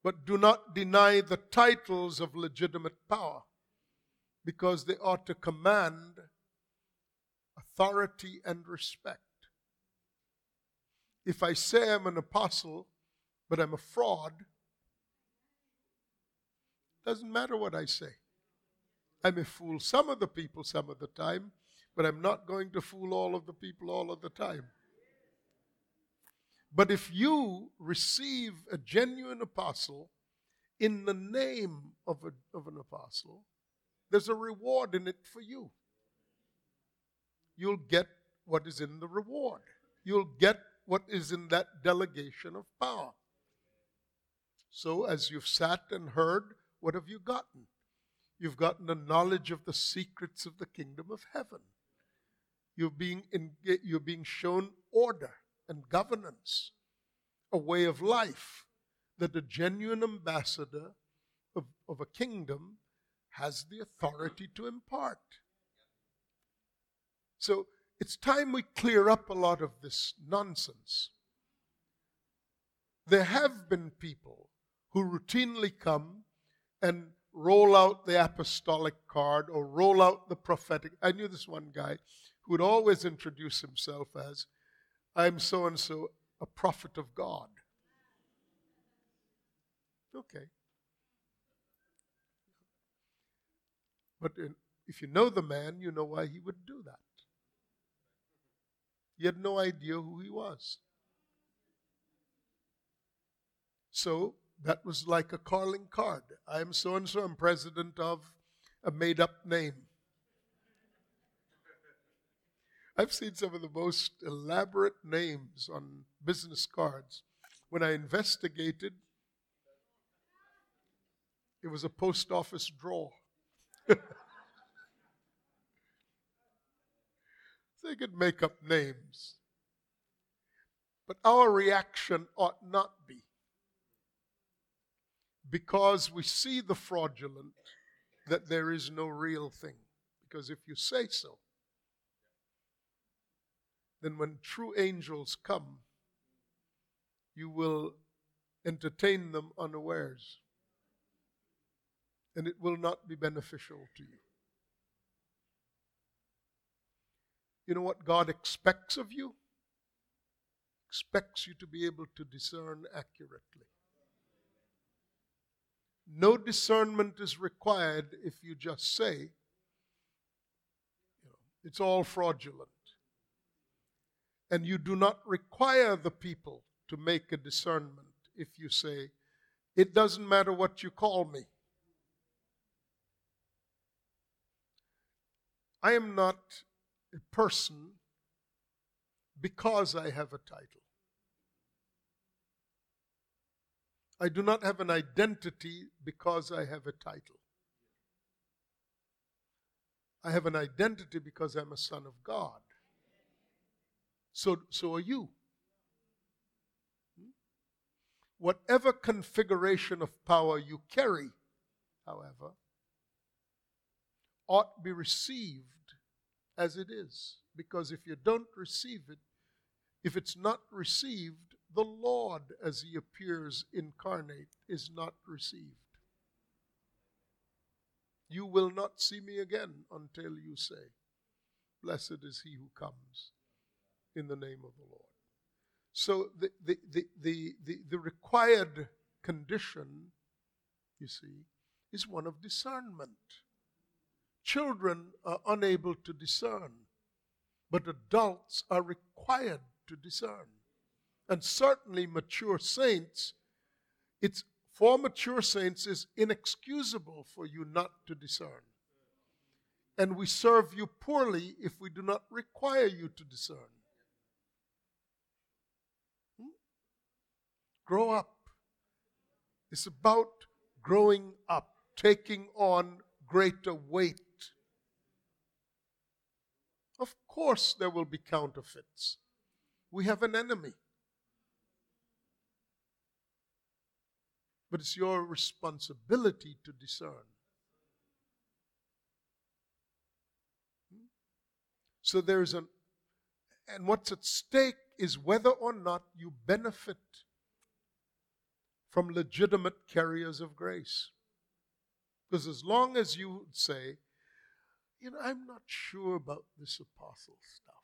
But do not deny the titles of legitimate power, because they ought to command authority and respect. If I say I'm an apostle, but I'm a fraud, doesn't matter what I say. I may fool some of the people some of the time, but I'm not going to fool all of the people all of the time. But if you receive a genuine apostle in the name of, a, of an apostle, there's a reward in it for you. You'll get what is in the reward. You'll get what is in that delegation of power. So as you've sat and heard, what have you gotten? You've gotten the knowledge of the secrets of the kingdom of heaven. You're being, in, you're being shown order and governance, a way of life that the genuine ambassador of, of a kingdom has the authority to impart. So it's time we clear up a lot of this nonsense. There have been people who routinely come and roll out the apostolic card or roll out the prophetic. I knew this one guy who would always introduce himself as, I'm so-and-so, a prophet of God. Okay. But in, if you know the man, you know why he would do that. He had no idea who he was. So, that was like a calling card. I am so-and-so, I'm president of a made-up name. I've seen some of the most elaborate names on business cards. When I investigated, it was a post office drawer. They could make up names. But our reaction ought not be. Because we see the fraudulent, that there is no real thing. Because if you say so, then when true angels come, you will entertain them unawares. And it will not be beneficial to you. You know what God expects of you? Expects you to be able to discern accurately. No discernment is required if you just say, you know, it's all fraudulent. And you do not require the people to make a discernment if you say, it doesn't matter what you call me. I am not a person because I have a title. I do not have an identity because I have a title. I have an identity because I'm a son of God. So, so are you. Whatever configuration of power you carry, however, ought be received as it is. Because if you don't receive it, if it's not received, the Lord, as he appears incarnate, is not received. You will not see me again until you say, blessed is he who comes in the name of the Lord. So the, the, the, the, the, the required condition, you see, is one of discernment. Children are unable to discern, but adults are required to discern. And certainly mature saints, it's for mature saints is inexcusable for you not to discern. And we serve you poorly if we do not require you to discern. Hmm? Grow up. It's about growing up, taking on greater weight. Of course there will be counterfeits. We have an enemy. But it's your responsibility to discern. So there's an, and what's at stake is whether or not you benefit from legitimate carriers of grace. Because as long as you say, you know, I'm not sure about this apostle stuff,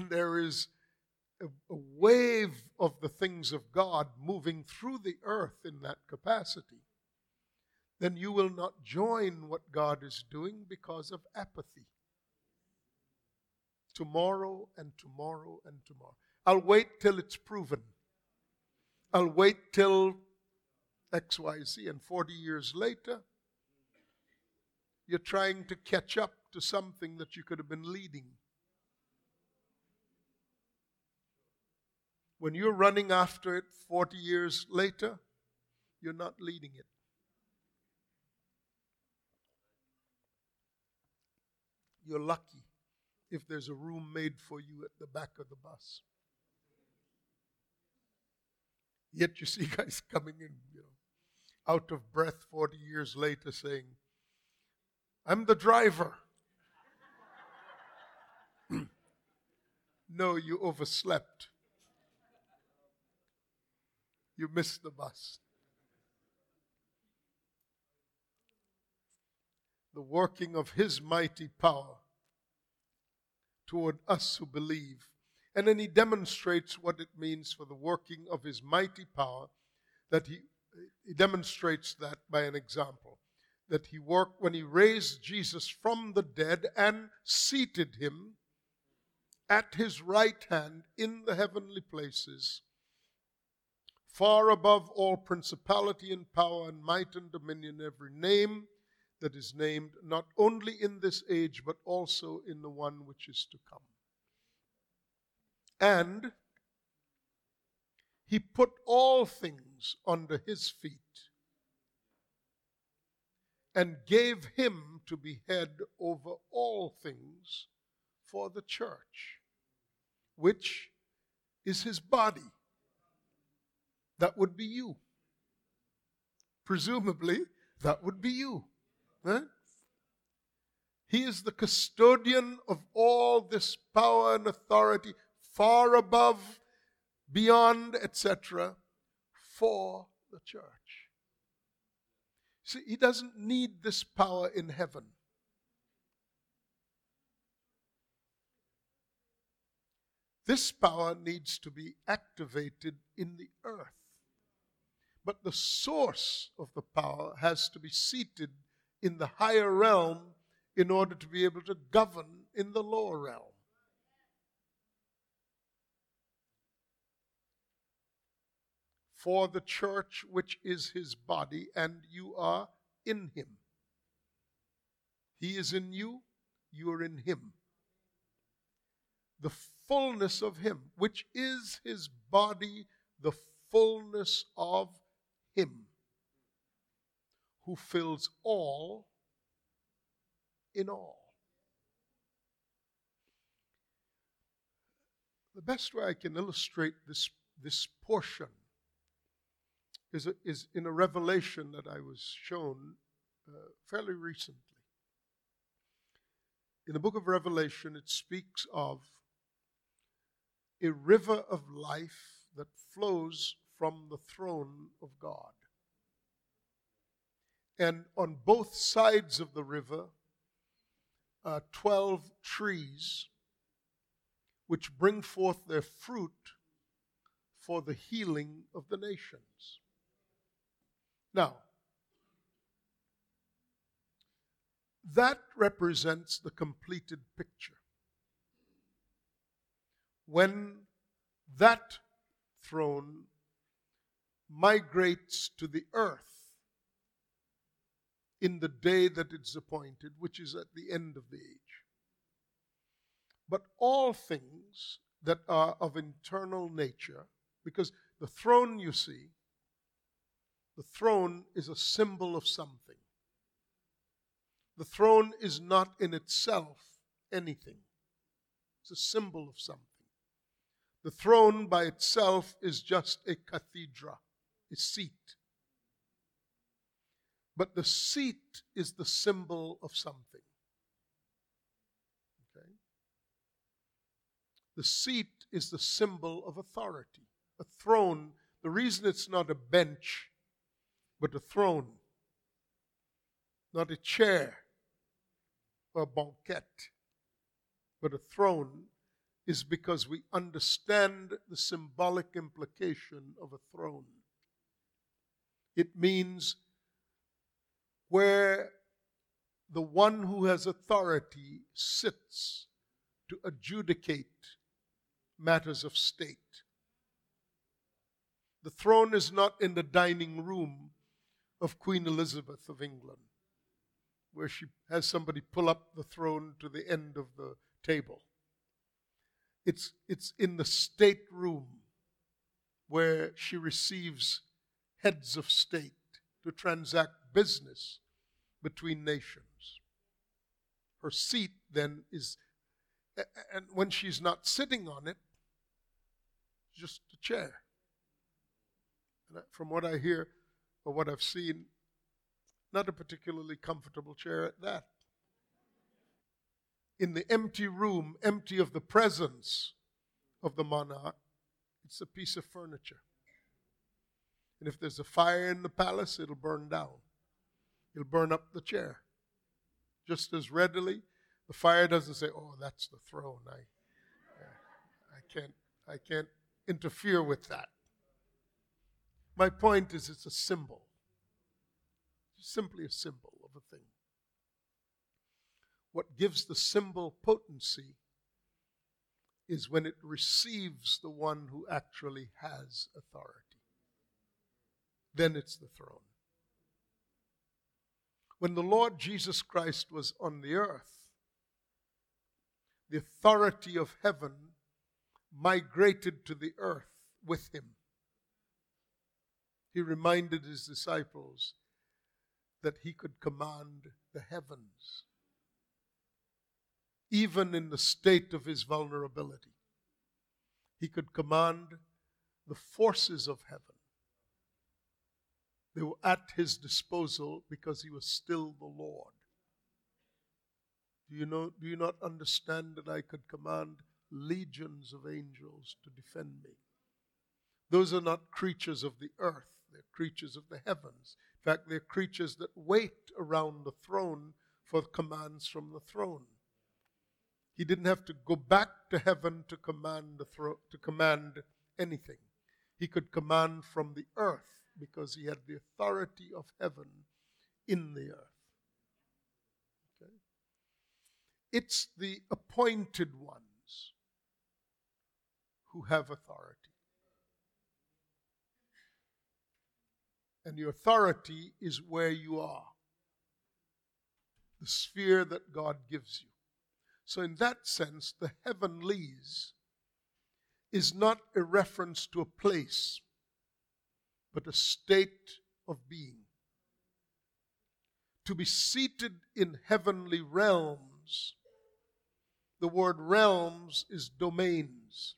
and there is a wave of the things of God moving through the earth in that capacity, then you will not join what God is doing because of apathy. Tomorrow and tomorrow and tomorrow. I'll wait till it's proven. I'll wait till X, Y, Z, and forty years later, you're trying to catch up to something that you could have been leading. When you're running after it forty years later, you're not leading it. You're lucky if there's a room made for you at the back of the bus. Yet you see guys coming in, you know, out of breath forty years later saying, I'm the driver. No, you overslept. You missed the bus. The working of his mighty power toward us who believe. And then he demonstrates what it means for the working of his mighty power. That he, he demonstrates that by an example. That he worked when he raised Jesus from the dead and seated him at his right hand in the heavenly places, far above all principality and power and might and dominion, every name that is named, not only in this age, but also in the one which is to come. And he put all things under his feet and gave him to be head over all things for the church, which is his body. That would be you. Presumably, that would be you. Right? He is the custodian of all this power and authority, far above, beyond, et cetera, for the church. See, he doesn't need this power in heaven. This power needs to be activated in the earth. But the source of the power has to be seated in the higher realm in order to be able to govern in the lower realm. For the church, which is his body, and you are in him. He is in you, you are in him. The fullness of him, which is his body, the fullness of him who fills all in all. The best way I can illustrate this, this portion is, a, is in a revelation that I was shown uh, fairly recently. In the book of Revelation, it speaks of a river of life that flows from the throne of God. And on both sides of the river are twelve trees which bring forth their fruit for the healing of the nations. Now, that represents the completed picture. When that throne migrates to the earth in the day that it's appointed, which is at the end of the age. But all things that are of internal nature, because the throne, you see, the throne is a symbol of something. The throne is not in itself anything. It's a symbol of something. The throne by itself is just a cathedra, a seat. But the seat is the symbol of something. Okay? The seat is the symbol of authority. A throne, the reason it's not a bench, but a throne, not a chair, or a banquette, but a throne, is because we understand the symbolic implication of a throne. It means where the one who has authority sits to adjudicate matters of state. The throne is not in the dining room of Queen Elizabeth of England, where she has somebody pull up the throne to the end of the table. It's, it's in the state room where she receives heads of state to transact business between nations. Her seat then is, and when she's not sitting on it, just a chair. And from what I hear or what I've seen, not a particularly comfortable chair at that. In the empty room, empty of the presence of the monarch, it's a piece of furniture. And if there's a fire in the palace, it'll burn down. It'll burn up the chair. Just as readily, the fire doesn't say, oh, that's the throne. I, I, I can't, I can't interfere with that. My point is it's a symbol. It's simply a symbol of a thing. What gives the symbol potency is when it receives the one who actually has authority. Then it's the throne. When the Lord Jesus Christ was on the earth, the authority of heaven migrated to the earth with him. He reminded his disciples that he could command the heavens, even in the state of his vulnerability. He could command the forces of heaven. They were at his disposal because he was still the Lord. Do you know, do you not understand that I could command legions of angels to defend me? Those are not creatures of the earth. They're creatures of the heavens. In fact, they're creatures that wait around the throne for commands from the throne. He didn't have to go back to heaven to command the thro- to command anything. He could command from the earth because he had the authority of heaven in the earth. Okay? It's the appointed ones who have authority. And your authority is where you are, the sphere that God gives you. So in that sense, the heavenlies is not a reference to a place, but a state of being. To be seated in heavenly realms, the word realms is domains.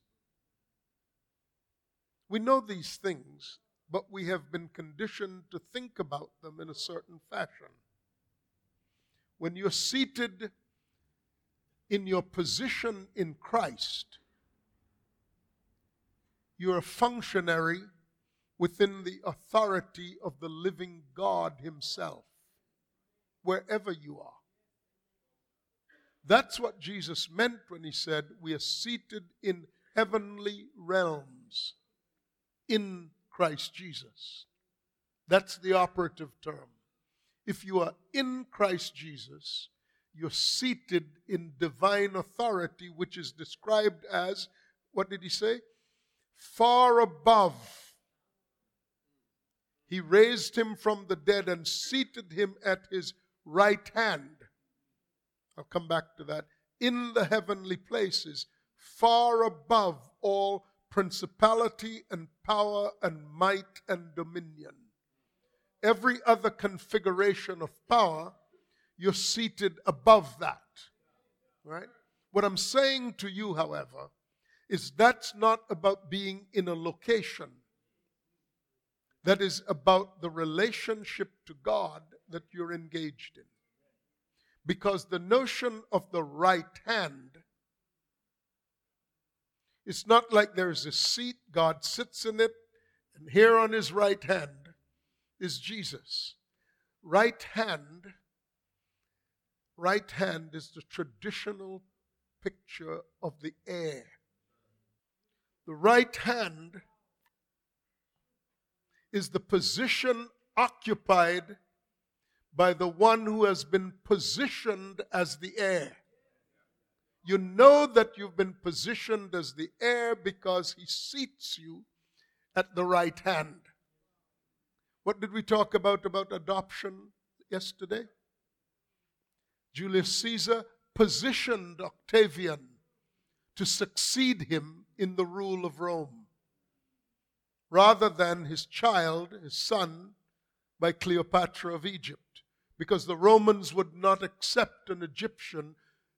We know these things, but we have been conditioned to think about them in a certain fashion. when you're seated in your position in Christ, you're a functionary within the authority of the living God himself, wherever you are. That's what Jesus meant when he said, we are seated in heavenly realms in Christ Jesus. That's the operative term. If you are in Christ Jesus, you're seated in divine authority, which is described as, what did he say? Far above. He raised him from the dead and seated him at his right hand. I'll come back to that. In the heavenly places, far above all principality and power and might and dominion. Every other configuration of power, you're seated above that. Right? What I'm saying to you, however, is that's not about being in a location. That is about the relationship to God that you're engaged in. Because the notion of the right hand, it's not like there's a seat, God sits in it, and here on his right hand is Jesus. Right hand, right hand is the traditional picture of the heir. The right hand is the position occupied by the one who has been positioned as the heir. You know that you've been positioned as the heir because he seats you at the right hand. What did we talk about about adoption yesterday? Julius Caesar positioned Octavian to succeed him in the rule of Rome, rather than his child, his son, by Cleopatra of Egypt, because the Romans would not accept an Egyptian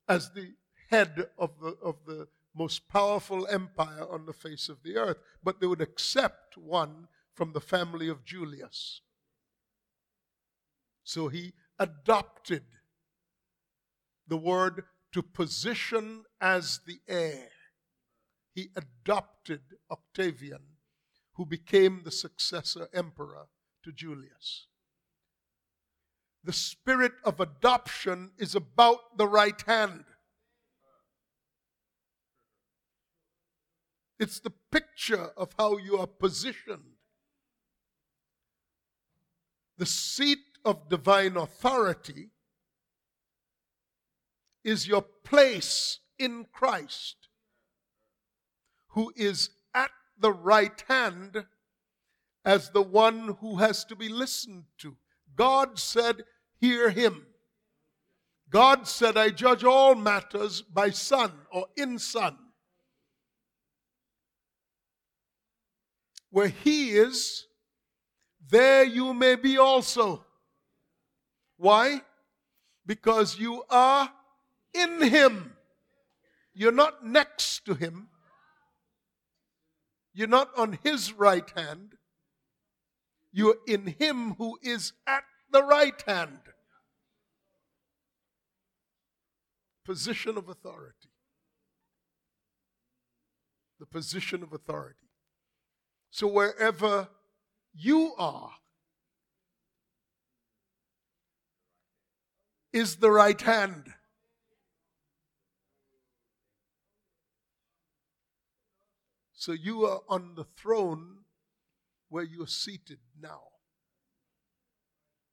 as the head of the, of the most powerful empire on the face of the earth, but they would accept one from the family of Julius. So he adopted the word to position as the heir. He adopted Octavian, who became the successor emperor to Julius. The spirit of adoption is about the right hand. It's the picture of how you are positioned. The seat of divine authority is your place in Christ, who is at the right hand as the one who has to be listened to. God said, hear him. God said, I judge all matters by Son or in Son. Where he is, there you may be also. Why? Because you are in him. You're not next to him. You're not on his right hand. You're in him who is at the right hand. Position of authority. The position of authority. So wherever you are is the right hand. So you are on the throne where you are seated now.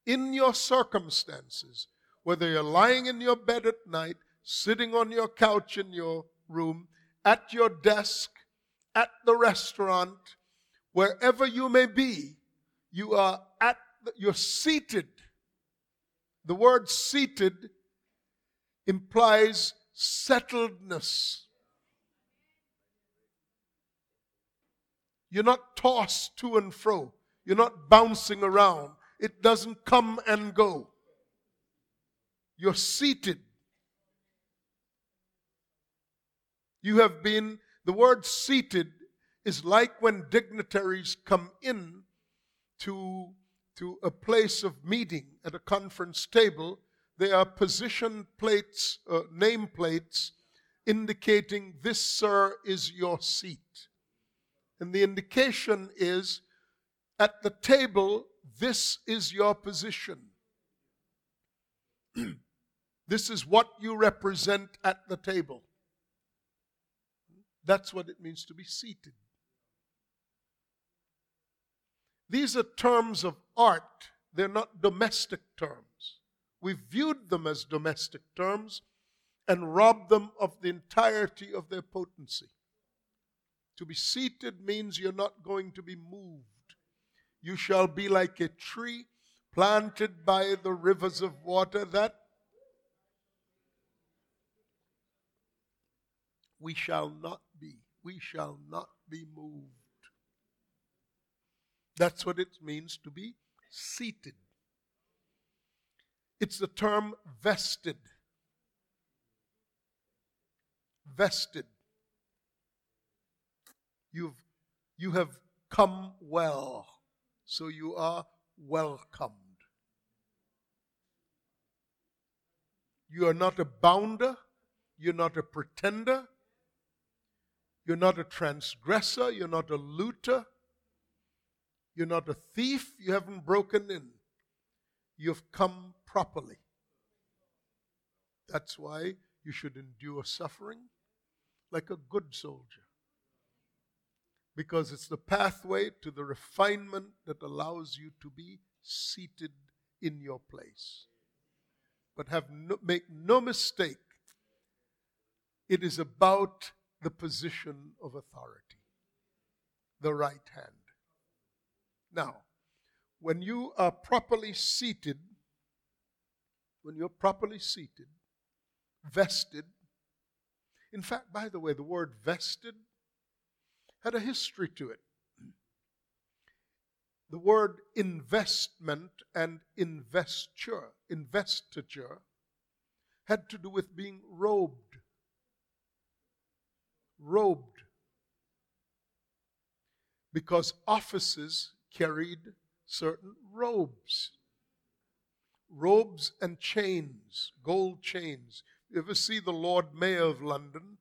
In your circumstances, whether you're lying in your bed at night, sitting on your couch in your room, at your desk, at the restaurant, wherever you may be, you are at the, you're seated. The word seated implies settledness. You're not tossed to and fro. You're not bouncing around. It doesn't come and go. You're seated. You have been, the word seated is like when dignitaries come in to, to a place of meeting at a conference table. there are position plates, uh, name plates, indicating this, sir, is your seat. And the indication is, at the table, this is your position. This is what you represent at the table. That's what it means to be seated. These are terms of art. They're not domestic terms. We viewed them as domestic terms and robbed them of the entirety of their potency. To be seated means you're not going to be moved. You shall be like a tree planted by the rivers of water, that we shall not be. We shall not be moved. That's what it means to be seated. It's the term vested. Vested. You've, you have come well, so you are welcomed. You are not a bounder. You're not a pretender. You're not a transgressor. You're not a looter. You're not a thief. You haven't broken in. You've come properly. That's why you should endure suffering like a good soldier, because it's the pathway to the refinement that allows you to be seated in your place. But have no, make no mistake, it is about the position of authority, the right hand. Now, when you are properly seated, when you're properly seated, vested, in fact, by the way, the word vested had a history to it. The word investment and investure, investiture, had to do with being robed. Robed, because offices carried certain robes, robes and chains, gold chains. You ever see the Lord Mayor of London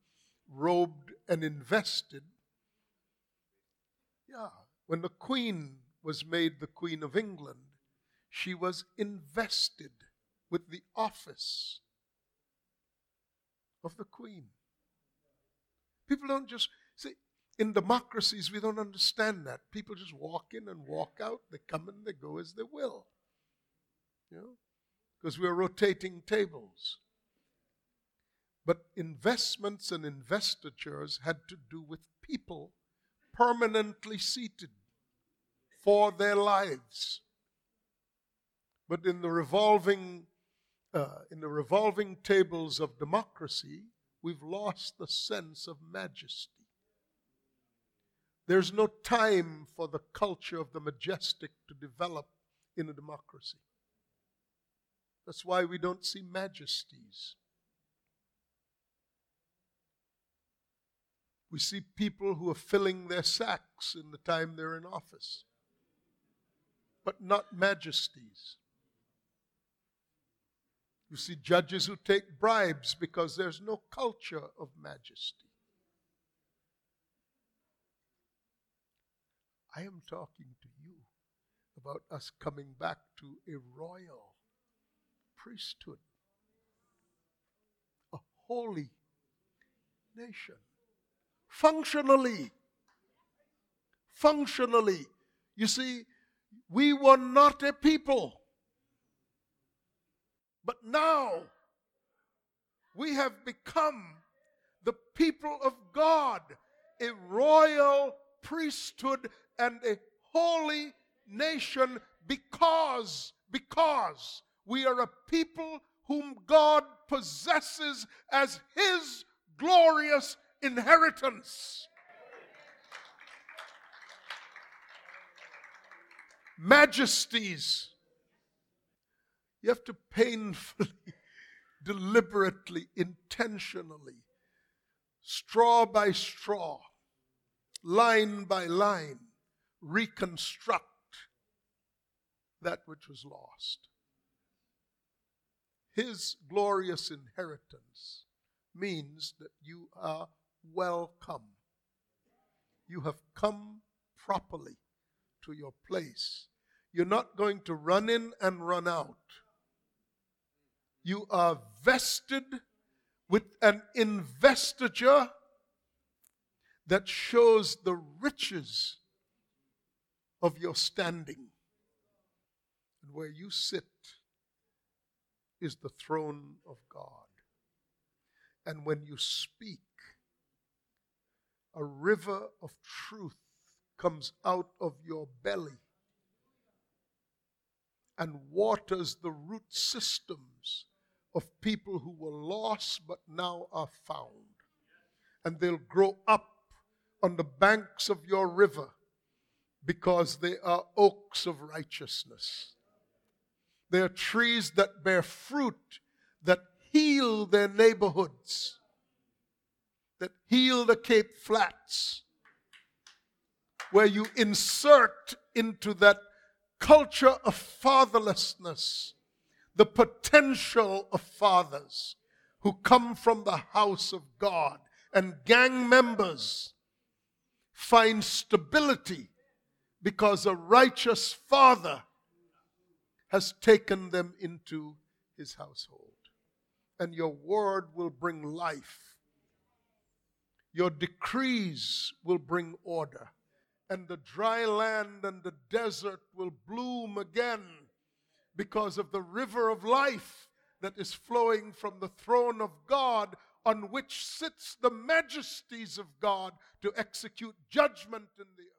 robed and invested? Yeah, when the Queen was made the Queen of England, she was invested with the office of the Queen. People don't just, see, in democracies, we don't understand that. People just walk in and walk out. They come and they go as they will. You know, because we're rotating tables. But investments and investitures had to do with people permanently seated for their lives. But in the revolving, uh, in the revolving tables of democracy, we've lost the sense of majesty. There's no time for the culture of the majestic to develop in a democracy. That's why we don't see majesties. We see people who are filling their sacks in the time they're in office, but not majesties. You see judges who take bribes because there's no culture of majesty. I am talking to you about us coming back to a royal priesthood, a holy nation. Functionally, functionally, you see, we were not a people. But now, we have become the people of God, a royal priesthood and a holy nation, because, because we are a people whom God possesses as His glorious inheritance. Majesties. You have to painfully, deliberately, intentionally, straw by straw, line by line, reconstruct that which was lost. His glorious inheritance means that you are welcome. You have come properly to your place. You're not going to run in and run out. You are vested with an investiture that shows the riches of your standing. And where you sit is the throne of God. And when you speak, a river of truth comes out of your belly and waters the root systems of people who were lost but now are found. And they'll grow up on the banks of your river because they are oaks of righteousness. They are trees that bear fruit, that heal their neighborhoods, that heal the Cape Flats, where you insert into that culture of fatherlessness the potential of fathers who come from the house of God, and gang members find stability because a righteous father has taken them into his household. And your word will bring life. Your decrees will bring order. And the dry land and the desert will bloom again because of the river of life that is flowing from the throne of God, on which sits the majesties of God to execute judgment in the earth.